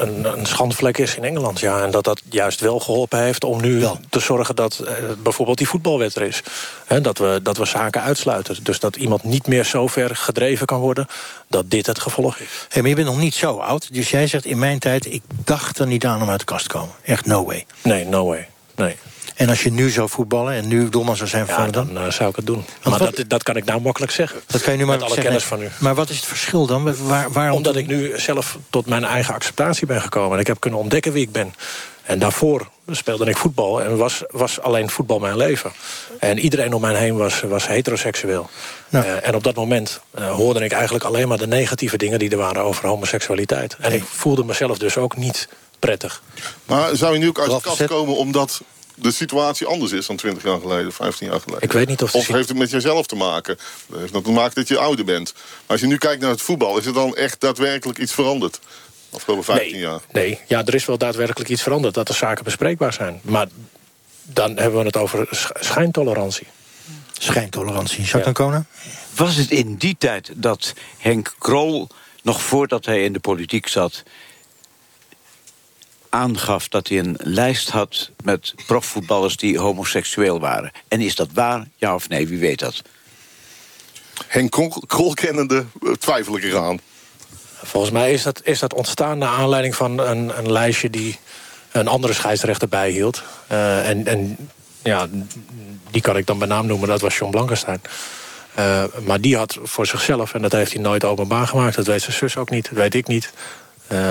een schandvlek is in Engeland, ja. En dat juist wel geholpen heeft om nu te zorgen dat bijvoorbeeld die voetbalwet er is. He, dat we zaken uitsluiten. Dus dat iemand niet meer zo ver gedreven kan worden dat dit het gevolg is. Hey, maar je bent nog niet zo oud, dus jij zegt in mijn tijd... ik dacht er niet aan om uit de kast te komen. Echt no way. Nee, no way. Nee. En als je nu zou voetballen en nu doelman zou zijn... dan zou ik het doen. Want maar dat kan ik nou makkelijk zeggen. Dat kan je nu makkelijk zeggen. Met alle kennis van nu. Maar wat is het verschil dan? Waarom? Omdat ik nu zelf tot mijn eigen acceptatie ben gekomen. En ik heb kunnen ontdekken wie ik ben. En daarvoor speelde ik voetbal en was alleen voetbal mijn leven. En iedereen om mij heen was heteroseksueel. Nou. En op dat moment hoorde ik eigenlijk alleen maar de negatieve dingen... die er waren over homoseksualiteit. En ik voelde mezelf dus ook niet prettig. Maar zou je nu ook uit de kast komen omdat... de situatie anders is dan 20 jaar geleden, 15 jaar geleden? Ik weet niet of... Of heeft het met jezelf te maken? Heeft dat te maken dat je ouder bent? Maar als je nu kijkt naar het voetbal, is er dan echt daadwerkelijk iets veranderd? Afgelopen 15 jaar? Nee, ja, er is wel daadwerkelijk iets veranderd. Dat er zaken bespreekbaar zijn. Maar dan hebben we het over schijntolerantie. Schijntolerantie. Jacques d'Ancona? Was het in die tijd dat Henk Krol, nog voordat hij in de politiek zat... aangaf dat hij een lijst had met profvoetballers die homoseksueel waren. En is dat waar? Ja of nee? Wie weet dat? Henk Krol kennende twijfel ik eraan. Volgens mij is dat ontstaan naar aanleiding van een lijstje... die een andere scheidsrechter bijhield. Die kan ik dan bij naam noemen, dat was John Blankenstein. Maar die had voor zichzelf, en dat heeft hij nooit openbaar gemaakt... dat weet zijn zus ook niet, dat weet ik niet...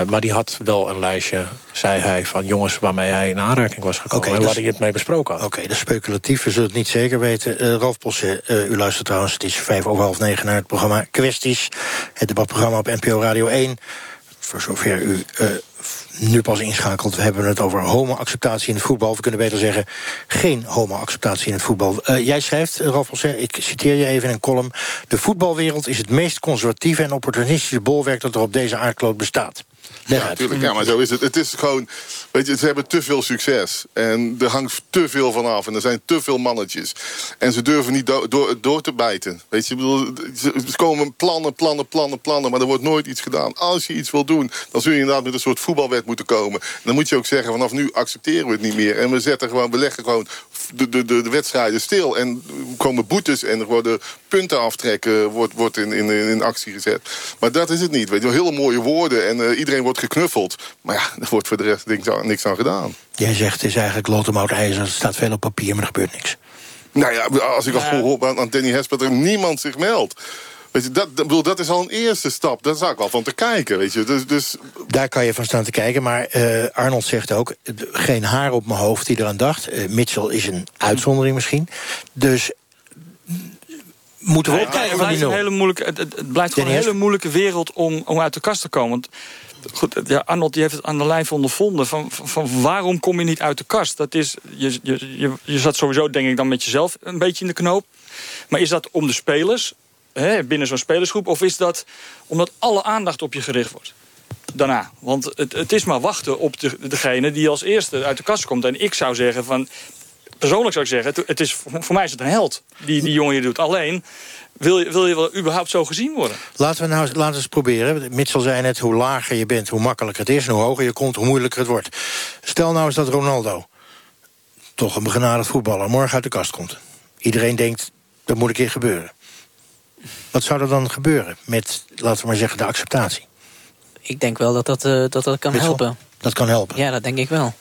maar die had wel een lijstje, zei hij, van jongens waarmee hij in aanraking was gekomen... en waar hij het mee besproken had. Oké, dat is speculatief, we zullen het niet zeker weten. Ralf Posse, u luistert trouwens, het is 8:55 naar het programma Kwesties. Het debatprogramma op NPO Radio 1. Voor zover u nu pas inschakelt, we hebben het over homo-acceptatie in het voetbal. We kunnen beter zeggen, geen homo-acceptatie in het voetbal. Jij schrijft, Ralf Posse, ik citeer je even in een column... de voetbalwereld is het meest conservatieve en opportunistische bolwerk... dat er op deze aardkloot bestaat. Ja, natuurlijk. Ja, maar zo is het. Het is gewoon, weet je, ze hebben te veel succes. En er hangt te veel van af. En er zijn te veel mannetjes. En ze durven niet door te bijten. Weet je, ik bedoel, ze komen plannen. Maar er wordt nooit iets gedaan. Als je iets wil doen, dan zul je inderdaad met een soort voetbalwet moeten komen. En dan moet je ook zeggen, vanaf nu accepteren we het niet meer. En we leggen gewoon de wedstrijden stil. En komen boetes en er worden punten aftrekken. Wordt in actie gezet. Maar dat is het niet. Weet je, hele mooie woorden. En iedereen wordt geknuffeld. Maar ja, er wordt voor de rest niks aan gedaan. Jij zegt, het is eigenlijk loodmout ijzer. Er staat veel op papier, maar er gebeurt niks. Nou ja, als ik al hoor aan Danny Hesp... dat er niemand zich meldt. Weet je, dat is al een eerste stap. Daar zou ik wel van te kijken. Weet je. Dus... Daar kan je van staan te kijken. Maar Arnold zegt ook, geen haar op mijn hoofd die eraan dacht. Mitchell is een uitzondering misschien. Dus... moeten we opkijken van die nul. Het blijft gewoon een hele moeilijke wereld om uit de kast te komen. Want goed, ja, Arnold die heeft het aan de lijf ondervonden. Van waarom kom je niet uit de kast? Dat is, je zat sowieso, denk ik, dan met jezelf een beetje in de knoop. Maar is dat om de spelers, binnen zo'n spelersgroep... of is dat omdat alle aandacht op je gericht wordt? Daarna. Want het is maar wachten op degene die als eerste uit de kast komt. En ik zou zeggen van... Persoonlijk zou ik zeggen, voor mij is het een held, die jongen hier doet. Alleen, wil je wel überhaupt zo gezien worden? Laten we eens proberen. Mitchell zei net, hoe lager je bent, hoe makkelijker het is... en hoe hoger je komt, hoe moeilijker het wordt. Stel nou eens dat Ronaldo, toch een begenadigd voetballer... morgen uit de kast komt. Iedereen denkt, dat moet een keer gebeuren. Wat zou er dan gebeuren met, laten we maar zeggen, de acceptatie? Ik denk wel dat kan Mitchell, helpen. Dat kan helpen? Ja, dat denk ik wel.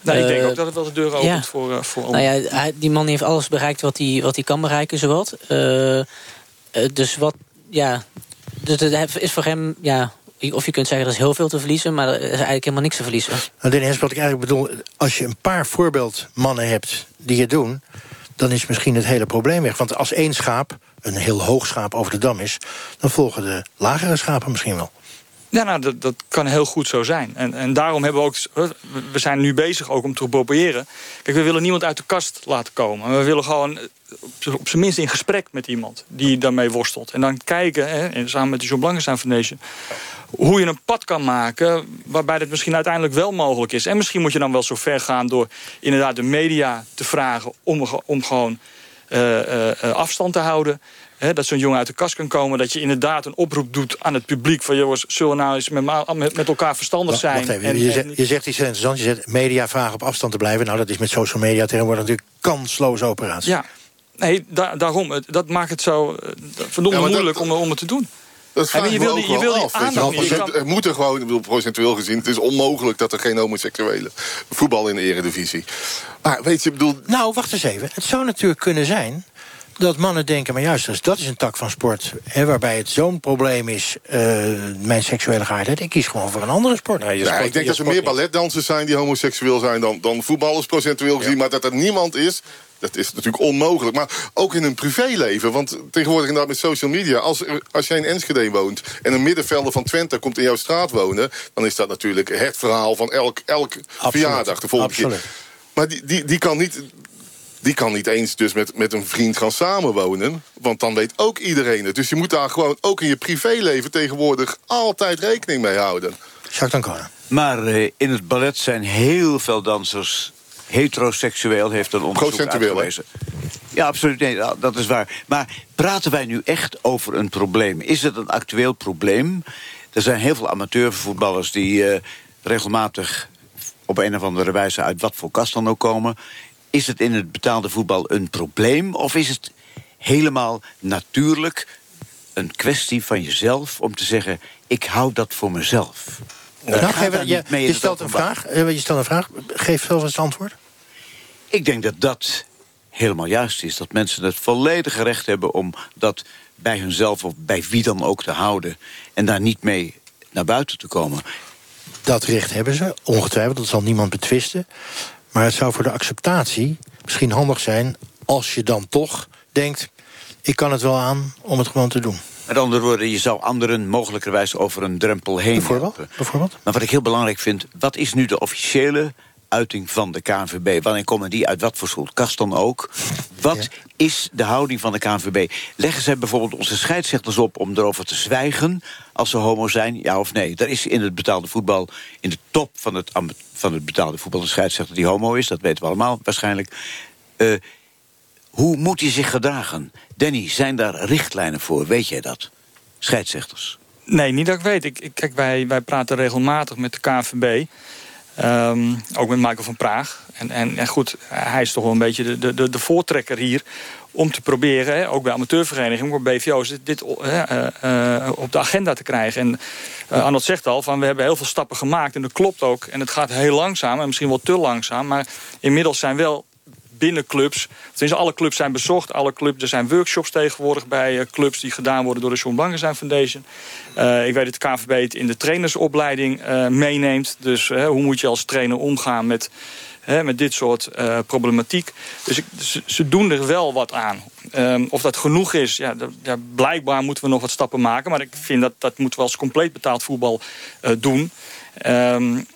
Nou, ik denk ook dat het wel de deur opent voor nou ja, die man heeft alles bereikt wat hij kan bereiken, zowat. Dus het is voor hem, ja... Of je kunt zeggen, er is heel veel te verliezen... maar er is eigenlijk helemaal niks te verliezen. Nou, Danny Hesp, wat ik eigenlijk bedoel... als je een paar voorbeeldmannen hebt die het doen... dan is misschien het hele probleem weg. Want als één schaap, een heel hoog schaap, over de dam is... dan volgen de lagere schapen misschien wel. Ja, nou, dat kan heel goed zo zijn. En daarom hebben we ook... We zijn nu bezig ook om te proberen. Kijk, we willen niemand uit de kast laten komen. We willen gewoon op zijn minst in gesprek met iemand die daarmee worstelt. En dan kijken, samen met de John Blankenstein Foundation... hoe je een pad kan maken waarbij dit misschien uiteindelijk wel mogelijk is. En misschien moet je dan wel zo ver gaan door inderdaad de media te vragen om gewoon afstand te houden. He, dat zo'n jongen uit de kast kan komen. Dat je inderdaad een oproep doet aan het publiek. Van jongens, zullen we nou eens met elkaar verstandig zijn? Wacht even, je zegt iets interessants. Je zegt media vragen op afstand te blijven. Nou, dat is met social media tegenwoordig natuurlijk kansloze operatie. Ja, nee, daarom. Dat maakt het zo verdomd moeilijk om het te doen. Dat vraag je wil niet aan. Er moeten gewoon, ik bedoel, procentueel gezien, het is onmogelijk dat er geen homoseksuele voetbal in de eredivisie. Maar weet je, bedoel... Nou, wacht eens even. Het zou natuurlijk kunnen zijn dat mannen denken, maar juist, dus dat is een tak van sport, hè, waarbij het zo'n probleem is, mijn seksuele geaardheid. Ik kies gewoon voor een andere sport. Nee, ik denk dat er meer balletdansers zijn die homoseksueel zijn dan voetballers procentueel gezien, ja. Maar dat er niemand is, dat is natuurlijk onmogelijk. Maar ook in hun privéleven, want tegenwoordig inderdaad met social media, als jij in Enschede woont en een middenvelder van Twente komt in jouw straat wonen, dan is dat natuurlijk het verhaal van elk verjaardag de volgende keer. Maar die kan niet... Die kan niet eens dus met een vriend gaan samenwonen. Want dan weet ook iedereen het. Dus je moet daar gewoon ook in je privéleven tegenwoordig altijd rekening mee houden. Jacques d'Ancona. Maar in het ballet zijn heel veel dansers heteroseksueel, heeft een onderzoek uitgewezen. Ja, absoluut. Nee, dat is waar. Maar praten wij nu echt over een probleem? Is het een actueel probleem? Er zijn heel veel amateurvoetballers die regelmatig op een of andere wijze uit wat voor kast dan ook komen. Is het in het betaalde voetbal een probleem? Of is het helemaal natuurlijk een kwestie van jezelf om te zeggen, ik hou dat voor mezelf? Je stelt een vraag. Geef zelf eens antwoord. Ik denk dat dat helemaal juist is. Dat mensen het volledige recht hebben om dat bij hunzelf of bij wie dan ook te houden. En daar niet mee naar buiten te komen. Dat recht hebben ze, ongetwijfeld. Dat zal niemand betwisten. Maar het zou voor de acceptatie misschien handig zijn als je dan toch denkt, ik kan het wel aan om het gewoon te doen. Met andere woorden, je zou anderen mogelijkerwijs over een drempel heen helpen. Bijvoorbeeld? Maar wat ik heel belangrijk vind, wat is nu de officiële uiting van de KNVB? Wanneer komen die uit wat voor soort kast dan ook? Wat is de houding van de KNVB? Leggen zij bijvoorbeeld onze scheidsrechters op om erover te zwijgen als ze homo zijn, ja of nee? Er is in het betaalde voetbal, in de top van het betaalde voetbal, een scheidsrechter die homo is, dat weten we allemaal waarschijnlijk. Hoe moet hij zich gedragen? Danny, zijn daar richtlijnen voor? Weet jij dat? Scheidsrechters? Nee, niet dat ik weet. Kijk, wij praten regelmatig met de KNVB. Ook met Michael van Praag. En goed, hij is toch wel een beetje de voortrekker hier om te proberen, ook bij amateurverenigingen, ook bij BVO's, dit op de agenda te krijgen. En Arnold zegt al, van we hebben heel veel stappen gemaakt en dat klopt ook. En het gaat heel langzaam en misschien wel te langzaam. Maar inmiddels zijn wel binnen clubs, tenminste alle clubs zijn bezocht. Er zijn workshops tegenwoordig bij clubs die gedaan worden door de John Blankenstein Foundation. Ik weet dat de KNVB het in de trainersopleiding meeneemt. Dus hoe moet je als trainer omgaan met dit soort problematiek. Dus ze doen er wel wat aan. Of dat genoeg is, blijkbaar moeten we nog wat stappen maken. Maar ik vind dat moeten we als compleet betaald voetbal doen. En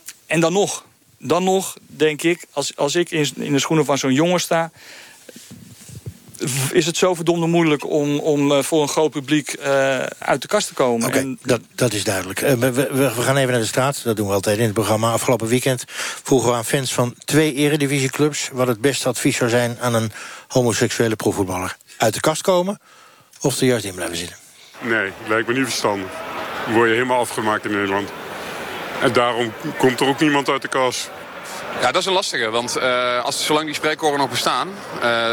dan nog, denk ik, als ik in de schoenen van zo'n jongen sta, is het zo verdomde moeilijk om voor een groot publiek uit de kast te komen. Oké, dat is duidelijk. We gaan even naar de straat, dat doen we altijd in het programma. Afgelopen weekend vroegen we aan fans van 2 eredivisieclubs wat het beste advies zou zijn aan een homoseksuele profvoetballer. Uit de kast komen of er juist in blijven zitten? Nee, lijkt me niet verstandig. Dan word je helemaal afgemaakt in Nederland. En daarom komt er ook niemand uit de kast. Ja, dat is een lastige, want zolang die spreekkoren nog bestaan,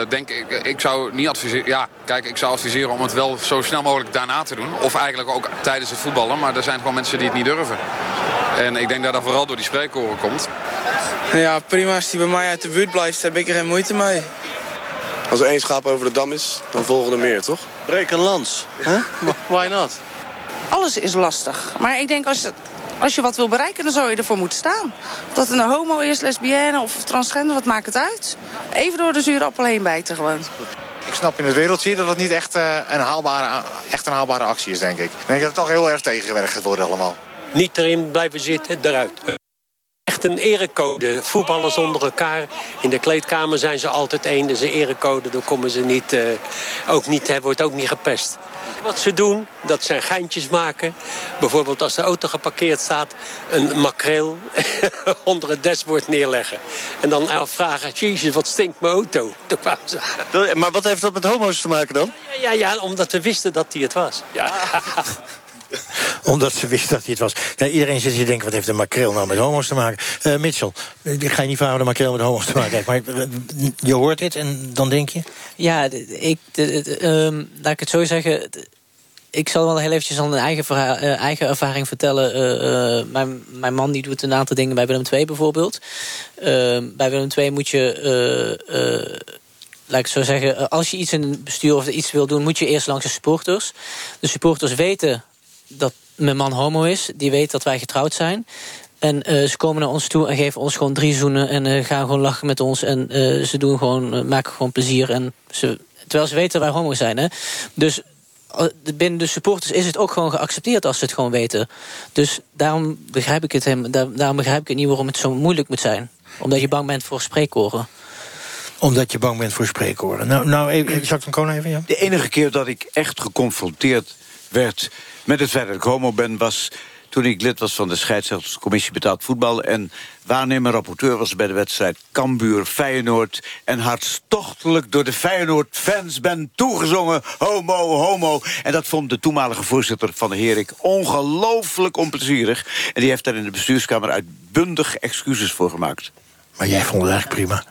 denk ik, ik zou adviseren om het wel zo snel mogelijk daarna te doen. Of eigenlijk ook tijdens het voetballen, maar er zijn gewoon mensen die het niet durven. En ik denk dat dat vooral door die spreekkoren komt. Ja, prima. Als die bij mij uit de buurt blijft, heb ik er geen moeite mee. Als er één schaap over de dam is, dan volgen er meer, toch? Breek een lans. Huh? Why not? Alles is lastig, maar ik denk als je wat wil bereiken, dan zou je ervoor moeten staan. Of dat een homo is, lesbienne of transgender, wat maakt het uit? Even door de zure appel heen bijten gewoon. Ik snap in het wereldje dat het niet echt een haalbare actie is, denk ik. Ik denk dat het toch heel erg tegengewerkt wordt allemaal. Niet erin blijven zitten, eruit. echt een erecode. Voetballers onder elkaar. In de kleedkamer zijn ze altijd één. Dus een erecode, daar komen ze niet, wordt ook niet gepest. Wat ze doen, dat zijn geintjes maken. Bijvoorbeeld als de auto geparkeerd staat, een makreel onder het dashboard neerleggen. En dan afvragen, jezus, wat stinkt mijn auto. Maar wat heeft dat met homo's te maken dan? Ja, omdat we wisten dat hij het was. Ja. Omdat ze wisten dat hij het was. Nou, iedereen zit hier denken, wat heeft de makreel nou met homo's te maken? Mitchell, ik ga je niet vragen of de makreel met homo's te maken heeft. Maar je hoort dit en dan denk je? Ja, laat ik het zo zeggen. Ik zal wel heel eventjes aan een eigen ervaring vertellen. Mijn man die doet een aantal dingen bij Willem II bijvoorbeeld. Bij Willem II moet je... laat ik het zo zeggen, als je iets in het bestuur of iets wil doen, moet je eerst langs de supporters. De supporters weten dat mijn man homo is. Die weten dat wij getrouwd zijn. En ze komen naar ons toe en geven ons gewoon 3 zoenen. En gaan gewoon lachen met ons. En ze doen gewoon, maken gewoon plezier. En terwijl ze weten dat wij homo zijn. Hè? Dus binnen de supporters is het ook gewoon geaccepteerd als ze het gewoon weten. Dus daarom begrijp ik het, daarom begrijp ik het niet waarom het zo moeilijk moet zijn. Omdat je bang bent voor spreekkoren. Omdat je bang bent voor spreekkoren. Nou even, Jacques d'Ancona even, ja. De enige keer dat ik echt geconfronteerd werd met het feit dat ik homo ben, was toen ik lid was van de scheidsrechterscommissie betaald voetbal en waarnemer rapporteur was bij de wedstrijd Cambuur Feyenoord en hartstochtelijk door de Feyenoord-fans ben toegezongen homo, homo. En dat vond de toenmalige voorzitter Van der Herik ongelooflijk onplezierig. En die heeft daar in de bestuurskamer uitbundig excuses voor gemaakt. Maar jij vond het eigenlijk prima.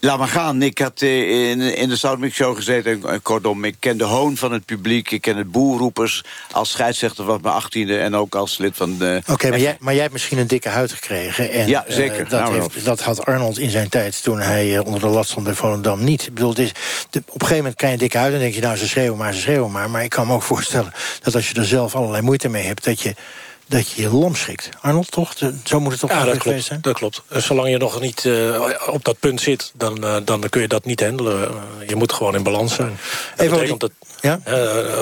Laat maar gaan. Ik had in de Soundmix Show gezeten. En kortom, ik ken de hoon van het publiek. Ik ken het boelroepers. Als scheidsrechter was mijn 18e en ook als lid van de... Oké, maar jij hebt misschien een dikke huid gekregen. En, ja, zeker. Dat had Arnold in zijn tijd toen hij onder de lat stond bij Volendam niet. Ik bedoel, op een gegeven moment krijg je een dikke huid en denk je, nou, ze schreeuwen maar. Maar ik kan me ook voorstellen dat als je er zelf allerlei moeite mee hebt, dat je je lam schrikt. Arnold, toch? Zo moet het toch geweest zijn? Ja, dat klopt. Zolang je nog niet op dat punt zit, dan kun je dat niet handelen. Je moet gewoon in balans zijn. Dat betekent dat, ja?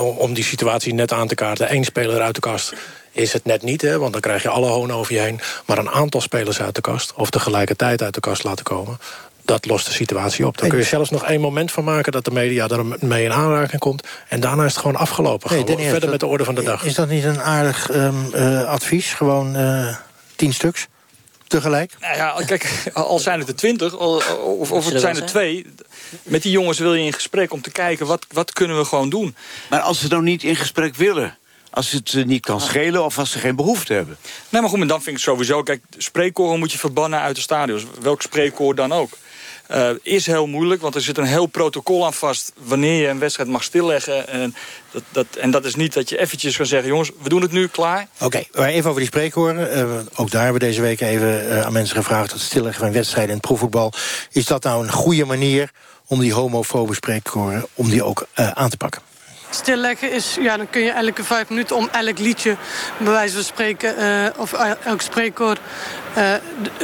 Om die situatie net aan te kaarten, 1 speler uit de kast is het net niet, hè, want dan krijg je alle hoon over je heen. Maar een aantal spelers uit de kast, of tegelijkertijd uit de kast laten komen, dat lost de situatie op. Dan kun je zelfs nog 1 moment van maken dat de media ermee in aanraking komt. En daarna is het gewoon afgelopen. Gewoon Danny, verder met de orde van de dag. Is dat niet een aardig advies? Gewoon 10 stuks tegelijk? Nou ja, kijk, al zijn het er 20, of het zijn er 2... met die jongens wil je in gesprek om te kijken, wat kunnen we gewoon doen? Maar als ze dan niet in gesprek willen, als het niet kan schelen of als ze geen behoefte hebben? Nee, maar goed, en dan vind ik sowieso, kijk, spreekkoren moet je verbannen uit de stadions. Welk spreekkoor dan ook. Is heel moeilijk, want er zit een heel protocol aan vast wanneer je een wedstrijd mag stilleggen. En dat is niet dat je eventjes kan zeggen, jongens, we doen het nu, klaar. Oké, maar even over die spreekkoren. Ook daar hebben we deze week even aan mensen gevraagd, het stilleggen van wedstrijden in het profvoetbal. Is dat nou een goede manier om die homofobe spreekkoren om die ook aan te pakken? Stilleggen is, ja, dan kun je elke 5 minuten om elk liedje, bij wijze van spreken, of elk spreekkoor,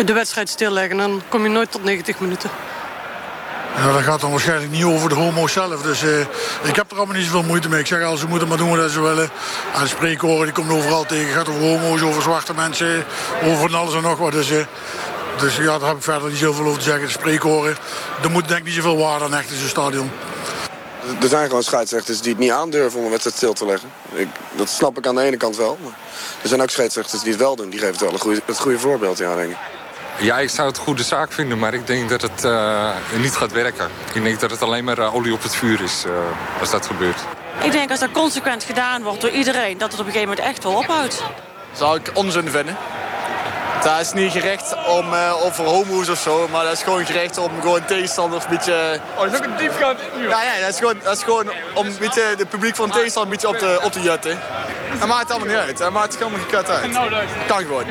de wedstrijd stilleggen. Dan kom je nooit tot 90 minuten. Nou, dat gaat dan waarschijnlijk niet over de homo zelf. Dus ik heb er allemaal niet zoveel moeite mee. Ik zeg al, ze moeten maar doen wat ze willen. En de spreekkoren, die komen overal tegen. Het gaat over homo's, over zwarte mensen, over van alles en nog wat. Dus ja, daar heb ik verder niet zoveel over te zeggen. De spreekkoren, daar moet denk ik niet zoveel waarde aan hechten in zo'n stadion. Er zijn gewoon scheidsrechters die het niet aandurven om een wedstrijd stil te leggen. Dat snap ik aan de ene kant wel. Maar er zijn ook scheidsrechters die het wel doen. Die geven het wel het goede voorbeeld, ja, denk ik. Ja, ik zou het een goede zaak vinden, maar ik denk dat het niet gaat werken. Ik denk dat het alleen maar olie op het vuur is als dat gebeurt. Ik denk als dat consequent gedaan wordt door iedereen, dat het op een gegeven moment echt wel ophoudt. Zou ik onzin vinden. Dat is niet gericht om over homo's of zo, maar dat is gewoon gericht om gewoon tegenstanders een beetje... Oh, dat is ook een diepgaand interview. Ja, dat is gewoon om een beetje het publiek van tegenstander een beetje op te jutten. Dat maakt het allemaal niet uit. Dat maakt het helemaal gekut uit. Kan gewoon.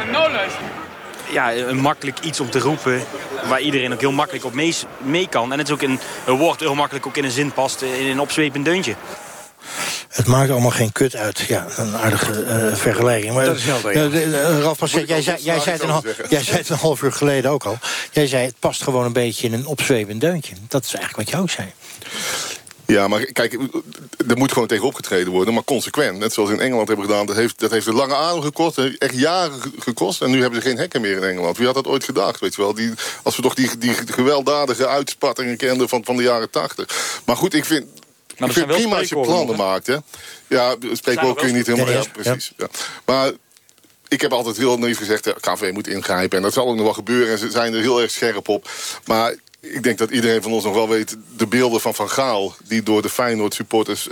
Ja, een makkelijk iets om te roepen waar iedereen ook heel makkelijk op mee kan. En het is ook een woord heel makkelijk ook in een zin past, in een opzwepend deuntje. Het maakt allemaal geen kut uit. Ja, een aardige vergelijking. Maar, dat is helder, ja. Ralf Posse, jij zei het een half uur geleden ook al. Jij zei, het past gewoon een beetje in een opzwepend deuntje. Dat is eigenlijk wat jou zei. Ja, maar kijk, er moet gewoon tegen opgetreden worden, maar consequent. Net zoals in Engeland hebben gedaan, dat heeft een lange adem gekost. Dat heeft echt jaren gekost en nu hebben ze geen hekken meer in Engeland. Wie had dat ooit gedacht, weet je wel? Als we toch die gewelddadige uitspattingen kenden van de jaren '80. Maar goed, ik vind... Maar ik vind het prima als je plannen maakt, hè? Ja, spreekwoord kun je niet helemaal... Ja, precies. Ja. Maar ik heb altijd heel naïef gezegd, KNVB moet ingrijpen. En dat zal ook nog wel gebeuren. En ze zijn er heel erg scherp op. Maar ik denk dat iedereen van ons nog wel weet... de beelden van Van Gaal, die door de Feyenoord-supporters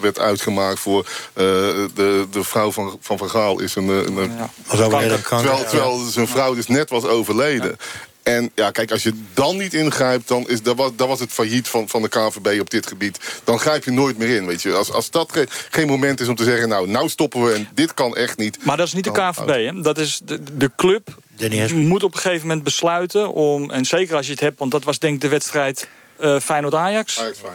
werd uitgemaakt... voor de vrouw van Van Gaal is terwijl zijn vrouw dus net was overleden... Ja. En ja, kijk, als je dan niet ingrijpt, dan was het failliet van de KNVB op dit gebied. Dan grijp je nooit meer in, weet je. Als dat geen moment is om te zeggen, nou stoppen we en dit kan echt niet. Maar dat is niet de KNVB, hè? Dat is de club moet op een gegeven moment besluiten om... en zeker als je het hebt, want dat was denk ik de wedstrijd Feyenoord-Ajax. Feyenoord, ja.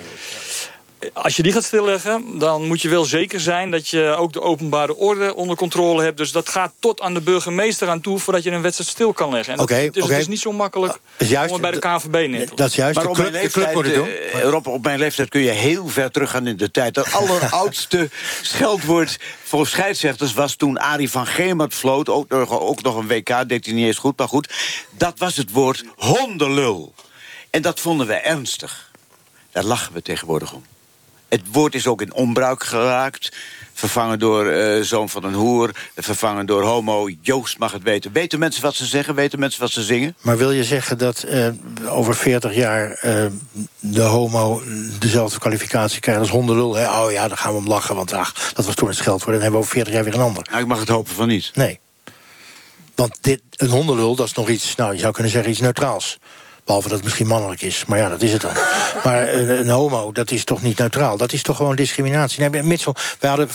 Als je die gaat stilleggen, dan moet je wel zeker zijn... dat je ook de openbare orde onder controle hebt. Dus dat gaat tot aan de burgemeester aan toe... voordat je een wedstrijd stil kan leggen. Het is niet zo makkelijk om bij de KNVB neer te... Dat is juist, maar de club moet het doen. Rob, op mijn leeftijd kun je heel ver teruggaan in de tijd. Het alleroudste scheldwoord voor scheidsrechters was toen Arie van Geemert floot. Ook nog een WK, deed hij niet eens goed, maar goed. Dat was het woord hondenlul. En dat vonden we ernstig. Daar lachen we tegenwoordig om. Het woord is ook in onbruik geraakt. Vervangen door zoon van een hoer. Vervangen door homo. Joost mag het weten. Weten mensen wat ze zeggen? Weten mensen wat ze zingen? Maar wil je zeggen dat over 40 jaar de homo dezelfde kwalificatie krijgt als hondenlul? Hè? Oh ja, dan gaan we om lachen. Want ach, dat was toen het scheldwoord. En dan hebben we over 40 jaar weer een ander. Nou, ik mag het hopen van niet. Nee. Want een hondenlul, dat is nog iets... Nou, je zou kunnen zeggen iets neutraals. Behalve dat het misschien mannelijk is, maar ja, dat is het dan. Maar een homo, dat is toch niet neutraal? Dat is toch gewoon discriminatie? Nee, Mitchell, wij hadden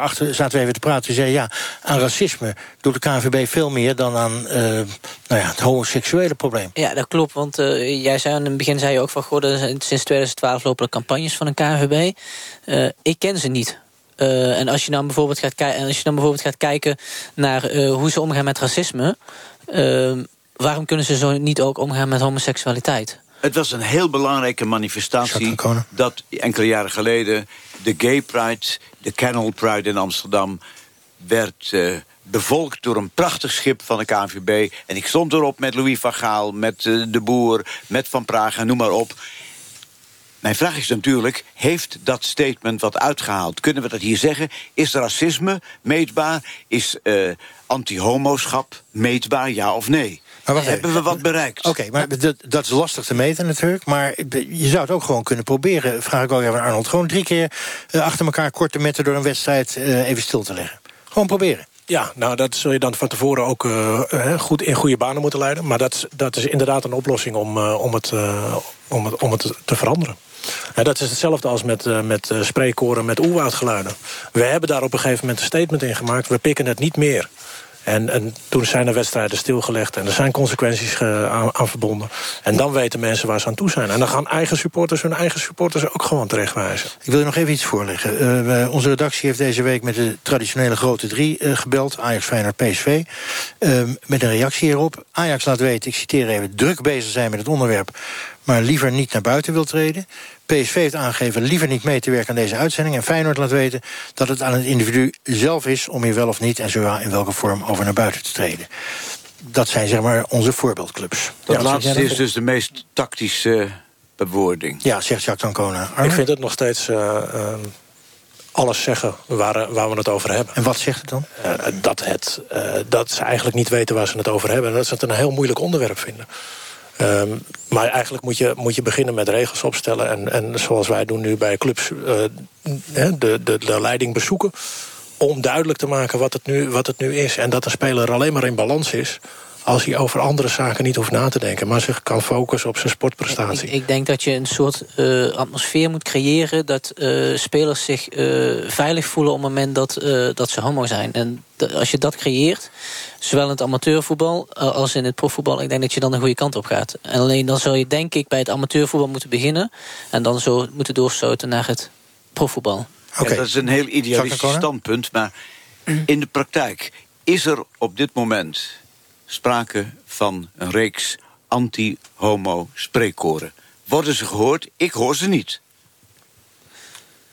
achter zaten we even te praten. We zeiden, ja, aan racisme doet de KNVB veel meer... dan aan het homoseksuele probleem. Ja, dat klopt, want jij zei in het begin zei je ook van... Goh, sinds 2012 lopen er campagnes van een KNVB. Ik ken ze niet. En als je nou bijvoorbeeld gaat kijken naar hoe ze omgaan met racisme... Waarom kunnen ze zo niet ook omgaan met homoseksualiteit? Het was een heel belangrijke manifestatie... dat enkele jaren geleden de Gay Pride, de Canal Pride in Amsterdam... werd bevolkt door een prachtig schip van de KNVB. En ik stond erop met Louis van Gaal, met De Boer, met Van Praag en noem maar op. Mijn vraag is natuurlijk, heeft dat statement wat uitgehaald? Kunnen we dat hier zeggen? Is racisme meetbaar? Is anti-homoschap meetbaar, ja of nee? Hebben we wat bereikt? Oké, maar dat is lastig te meten natuurlijk. Maar je zou het ook gewoon kunnen proberen, vraag ik ook even aan Arnold. Gewoon 3 keer achter elkaar korte metten door een wedstrijd even stil te leggen. Gewoon proberen. Ja, nou dat zul je dan van tevoren ook goed in goede banen moeten leiden. Maar dat is inderdaad een oplossing om het te veranderen. En dat is hetzelfde als met spreekkoren, met oerwoudgeluiden. We hebben daar op een gegeven moment een statement in gemaakt. We pikken het niet meer. En toen zijn er wedstrijden stilgelegd en er zijn consequenties aan verbonden. En dan weten mensen waar ze aan toe zijn. En dan gaan hun eigen supporters ook gewoon terechtwijzen. Ik wil je nog even iets voorleggen. Onze redactie heeft deze week met de traditionele grote 3 gebeld. Ajax, Feyenoord, PSV. Met een reactie hierop. Ajax laat weten, ik citeer even, druk bezig zijn met het onderwerp... maar liever niet naar buiten wil treden. PSV heeft aangegeven liever niet mee te werken aan deze uitzending... en Feyenoord laat weten dat het aan het individu zelf is... om hier wel of niet en zo in welke vorm over naar buiten te treden. Dat zijn zeg maar onze voorbeeldclubs. Dat laatste is dus de meest tactische bewoording. Ja, zegt Jacques d'Ancona. Ik vind het nog steeds... alles zeggen waar we het over hebben. En wat zegt het dan? Dat ze eigenlijk niet weten waar ze het over hebben... en dat ze het een heel moeilijk onderwerp vinden. Maar eigenlijk moet je beginnen met regels opstellen. En zoals wij doen nu bij clubs de leiding bezoeken... om duidelijk te maken wat het nu is. En dat een speler alleen maar in balans is... als hij over andere zaken niet hoeft na te denken... maar zich kan focussen op zijn sportprestatie. Ik denk dat je een soort atmosfeer moet creëren... dat spelers zich veilig voelen op het moment dat ze homo zijn. En als je dat creëert, zowel in het amateurvoetbal als in het profvoetbal... ik denk dat je dan de goede kant op gaat. En alleen dan zou je denk ik bij het amateurvoetbal moeten beginnen... en dan zo moeten doorstoten naar het profvoetbal. Okay. Dat is een heel idealistisch standpunt, maar in de praktijk... is er op dit moment... sprake van een reeks anti-homo spreekkoren. Worden ze gehoord? Ik hoor ze niet.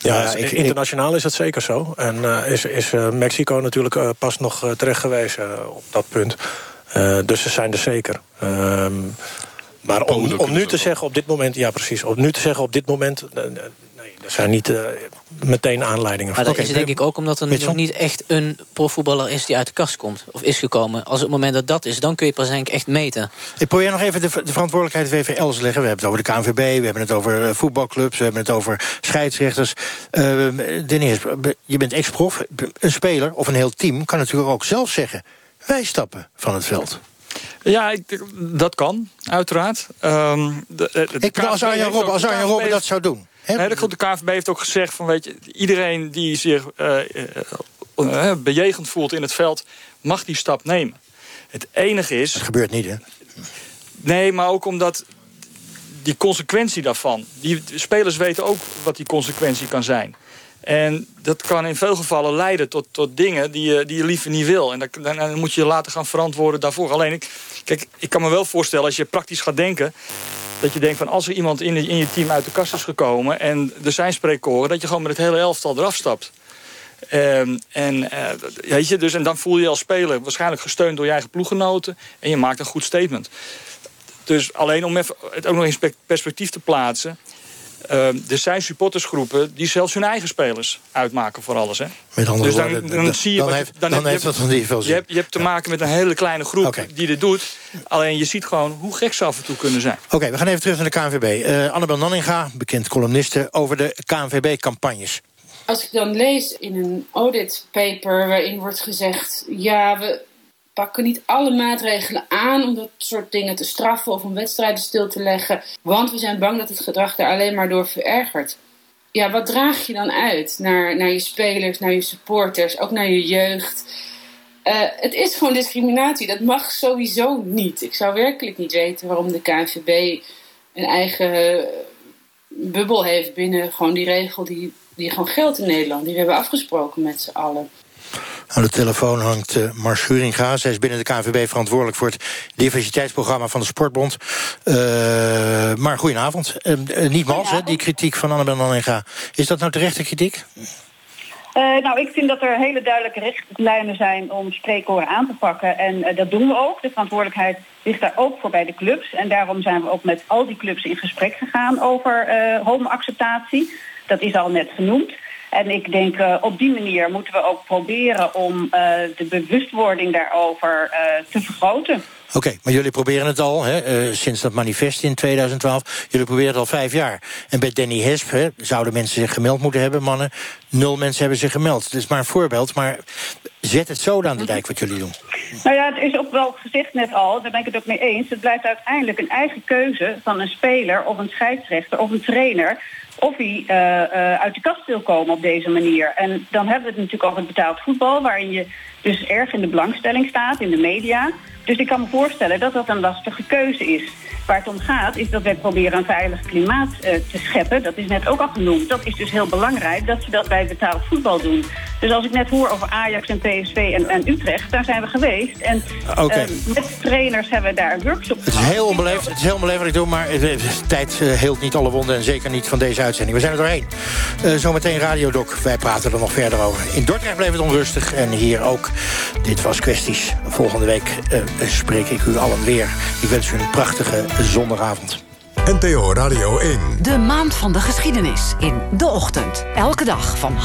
Ja, internationaal is dat zeker zo. En is Mexico natuurlijk pas nog terecht gewezen op dat punt. Dus ze zijn er zeker. Maar om nu te zeggen op dit moment... Ja, precies. Om nu te zeggen op dit moment... Nee, er zijn niet meteen aanleidingen voor. Maar dat is denk ik ook omdat er nog niet echt een profvoetballer is... die uit de kast komt of is gekomen. Als het moment dat dat is, dan kun je pas denk ik echt meten. Ik probeer nog even de verantwoordelijkheid VVL's te leggen. We hebben het over de KNVB, we hebben het over voetbalclubs... we hebben het over scheidsrechters. Dennis, je bent ex-prof. Een speler of een heel team kan natuurlijk ook zelf zeggen... wij stappen van het veld. Ja, dat kan, uiteraard. Als Arjen Robben dat zou doen. Nee, de KNVB heeft ook gezegd van, weet je, iedereen die zich bejegend voelt in het veld, mag die stap nemen. Het enige is... Dat gebeurt niet, hè? Nee, maar ook omdat die consequentie daarvan... die spelers weten ook wat die consequentie kan zijn. En dat kan in veel gevallen leiden tot dingen die je liever niet wil. En dan moet je je later gaan verantwoorden daarvoor. Alleen, ik kan me wel voorstellen, als je praktisch gaat denken... dat je denkt van, als er iemand in je team uit de kast is gekomen... en er zijn spreekkoren, dat je gewoon met het hele elftal eraf stapt. Weet je, dus, en dan voel je als speler waarschijnlijk gesteund door je eigen ploeggenoten... en je maakt een goed statement. Dus alleen om even het ook nog in perspectief te plaatsen... er zijn supportersgroepen die zelfs hun eigen spelers uitmaken voor alles. Hè? Met andere woorden, je hebt te maken met een hele kleine groep die dit doet. Alleen je ziet gewoon hoe gek ze af en toe kunnen zijn. Oké, we gaan even terug naar de KNVB. Annabel Nanninga, bekend columniste, over de KNVB-campagnes. Als ik dan lees in een auditpaper waarin wordt gezegd... ja, we pakken niet alle maatregelen aan om dat soort dingen te straffen... of om wedstrijden stil te leggen. Want we zijn bang dat het gedrag er alleen maar door verergert. Ja, wat draag je dan uit naar je spelers, naar je supporters, ook naar je jeugd? Het is gewoon discriminatie. Dat mag sowieso niet. Ik zou werkelijk niet weten waarom de KNVB een eigen bubbel heeft... binnen gewoon die regel die gewoon geldt in Nederland. Die we hebben afgesproken met z'n allen. Aan de telefoon hangt Mars Schuringa. Zij is binnen de KNVB verantwoordelijk voor het diversiteitsprogramma van de Sportbond. Maar goedenavond. Niet mals, hè, die kritiek van Annabel Nanninga. Is dat nou terechte kritiek? Ik vind dat er hele duidelijke richtlijnen zijn om spreekkoren aan te pakken. En dat doen we ook. De verantwoordelijkheid ligt daar ook voor bij de clubs. En daarom zijn we ook met al die clubs in gesprek gegaan over homoacceptatie. Dat is al net genoemd. En ik denk, op die manier moeten we ook proberen om de bewustwording daarover te vergroten. Oké, maar jullie proberen het al, hè, sinds dat manifest in 2012. Jullie proberen het al 5 jaar. En bij Danny Hesp zouden mensen zich gemeld moeten hebben, mannen. 0 mensen hebben zich gemeld. Dat is maar een voorbeeld, maar zet het zo aan de dijk wat jullie doen. Nou ja, het is ook wel gezegd net al, daar ben ik het ook mee eens. Het blijft uiteindelijk een eigen keuze van een speler of een scheidsrechter of een trainer... of hij uit de kast wil komen op deze manier. En dan hebben we het natuurlijk over het betaald voetbal... waarin je dus erg in de belangstelling staat, in de media. Dus ik kan me voorstellen dat dat een lastige keuze is. Waar het om gaat is dat wij proberen een veilig klimaat te scheppen. Dat is net ook al genoemd. Dat is dus heel belangrijk dat ze dat bij betaald voetbal doen. Dus als ik net hoor over Ajax en PSV en Utrecht... daar zijn we geweest. En met trainers hebben we daar een workshop gehad. Het is heel onbeleefd wat ik doe, maar tijd heelt niet alle wonden... en zeker niet van deze uitzending. We zijn er doorheen. Zometeen Radiodoc. Wij praten er nog verder over. In Dordrecht bleef het onrustig en hier ook. Dit was Kwesties. Volgende week spreek ik u allen weer. Ik wens u een prachtige zondagavond. NPO Radio 1. De maand van de geschiedenis in De Ochtend. Elke dag van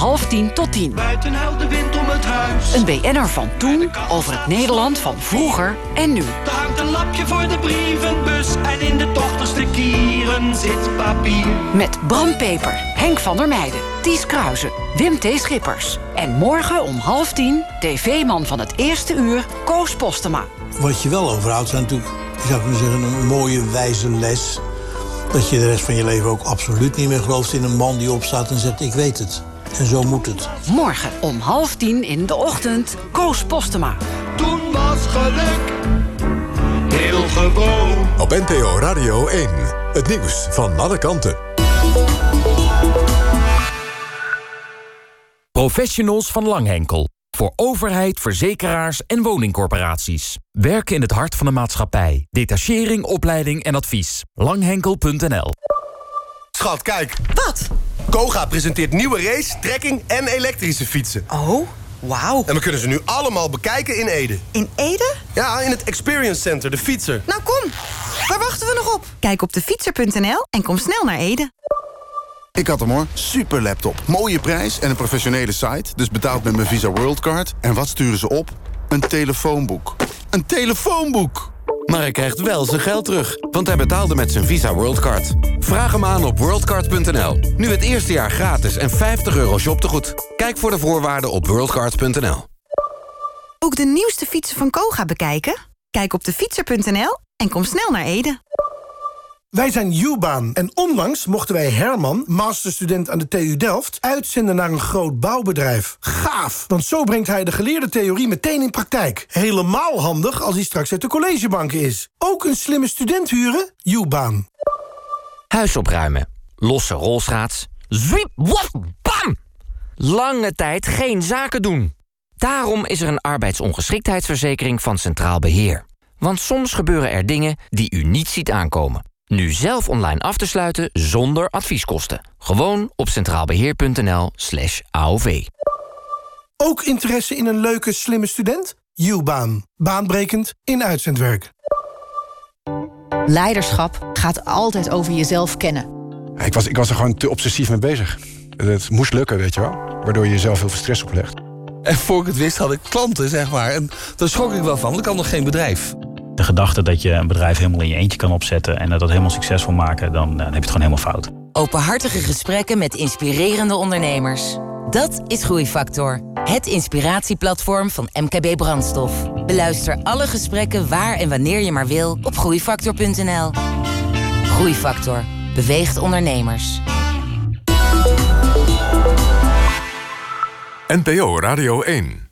9:30 tot 10:00. Buiten huilt de wind om het huis. Een BN'er van toen over het Nederland van vroeger en nu. Er hangt een lapje voor de brievenbus en in de tochterste kieren zit papier. Met Bram Peper, Henk van der Meijden, Ties Kruijzen, Wim T. Schippers. En morgen om 9:30, tv-man van het eerste uur, Koos Postema. Wat je wel overhoudt zijn natuurlijk, ik zou kunnen zeggen, een mooie wijze les... dat je de rest van je leven ook absoluut niet meer gelooft in een man die opstaat en zegt... ik weet het. En zo moet het. Morgen om 9:30 in De Ochtend, Koos Postema. Toen was geluk heel gewoon. Op NPO Radio 1, het nieuws van alle kanten. Professionals van Langhenkel. Voor overheid, verzekeraars en woningcorporaties. Werken in het hart van de maatschappij. Detachering, opleiding en advies. Langhenkel.nl. Schat, kijk. Wat? Koga presenteert nieuwe race, trekking en elektrische fietsen. Oh, wauw. En we kunnen ze nu allemaal bekijken in Ede. In Ede? Ja, in het Experience Center, de Fietser. Nou kom, waar wachten we nog op? Kijk op defietser.nl en kom snel naar Ede. Ik had hem hoor. Super laptop. Mooie prijs en een professionele site. Dus betaald met mijn Visa Worldcard. En wat sturen ze op? Een telefoonboek. Een telefoonboek! Maar hij krijgt wel zijn geld terug, want hij betaalde met zijn Visa Worldcard. Vraag hem aan op worldcard.nl. Nu het eerste jaar gratis en €50 shoptegoed. Kijk voor de voorwaarden op worldcard.nl. Ook de nieuwste fietsen van Koga bekijken? Kijk op defietser.nl en kom snel naar Ede. Wij zijn U-Baan en onlangs mochten wij Herman, masterstudent aan de TU Delft, uitzenden naar een groot bouwbedrijf. Gaaf, want zo brengt hij de geleerde theorie meteen in praktijk. Helemaal handig als hij straks uit de collegebanken is. Ook een slimme student huren? U-Baan. Huis opruimen, losse rolschaats, zwiep, waf, bam! Lange tijd geen zaken doen. Daarom is er een arbeidsongeschiktheidsverzekering van Centraal Beheer. Want soms gebeuren er dingen die u niet ziet aankomen. Nu zelf online af te sluiten zonder advieskosten. Gewoon op centraalbeheer.nl/AOV. Ook interesse in een leuke, slimme student? U-Baan. Baanbrekend in uitzendwerk. Leiderschap gaat altijd over jezelf kennen. Ik was er gewoon te obsessief mee bezig. Het moest lukken, weet je wel. Waardoor je jezelf heel veel stress oplegt. En voor ik het wist had ik klanten, zeg maar. En daar schrok ik wel van, want ik had nog geen bedrijf. De gedachte dat je een bedrijf helemaal in je eentje kan opzetten en dat helemaal succesvol maken, dan heb je het gewoon helemaal fout. Openhartige gesprekken met inspirerende ondernemers. Dat is Groeifactor, het inspiratieplatform van MKB Brandstof. Beluister alle gesprekken waar en wanneer je maar wil op groeifactor.nl. Groeifactor beweegt ondernemers. NPO Radio 1.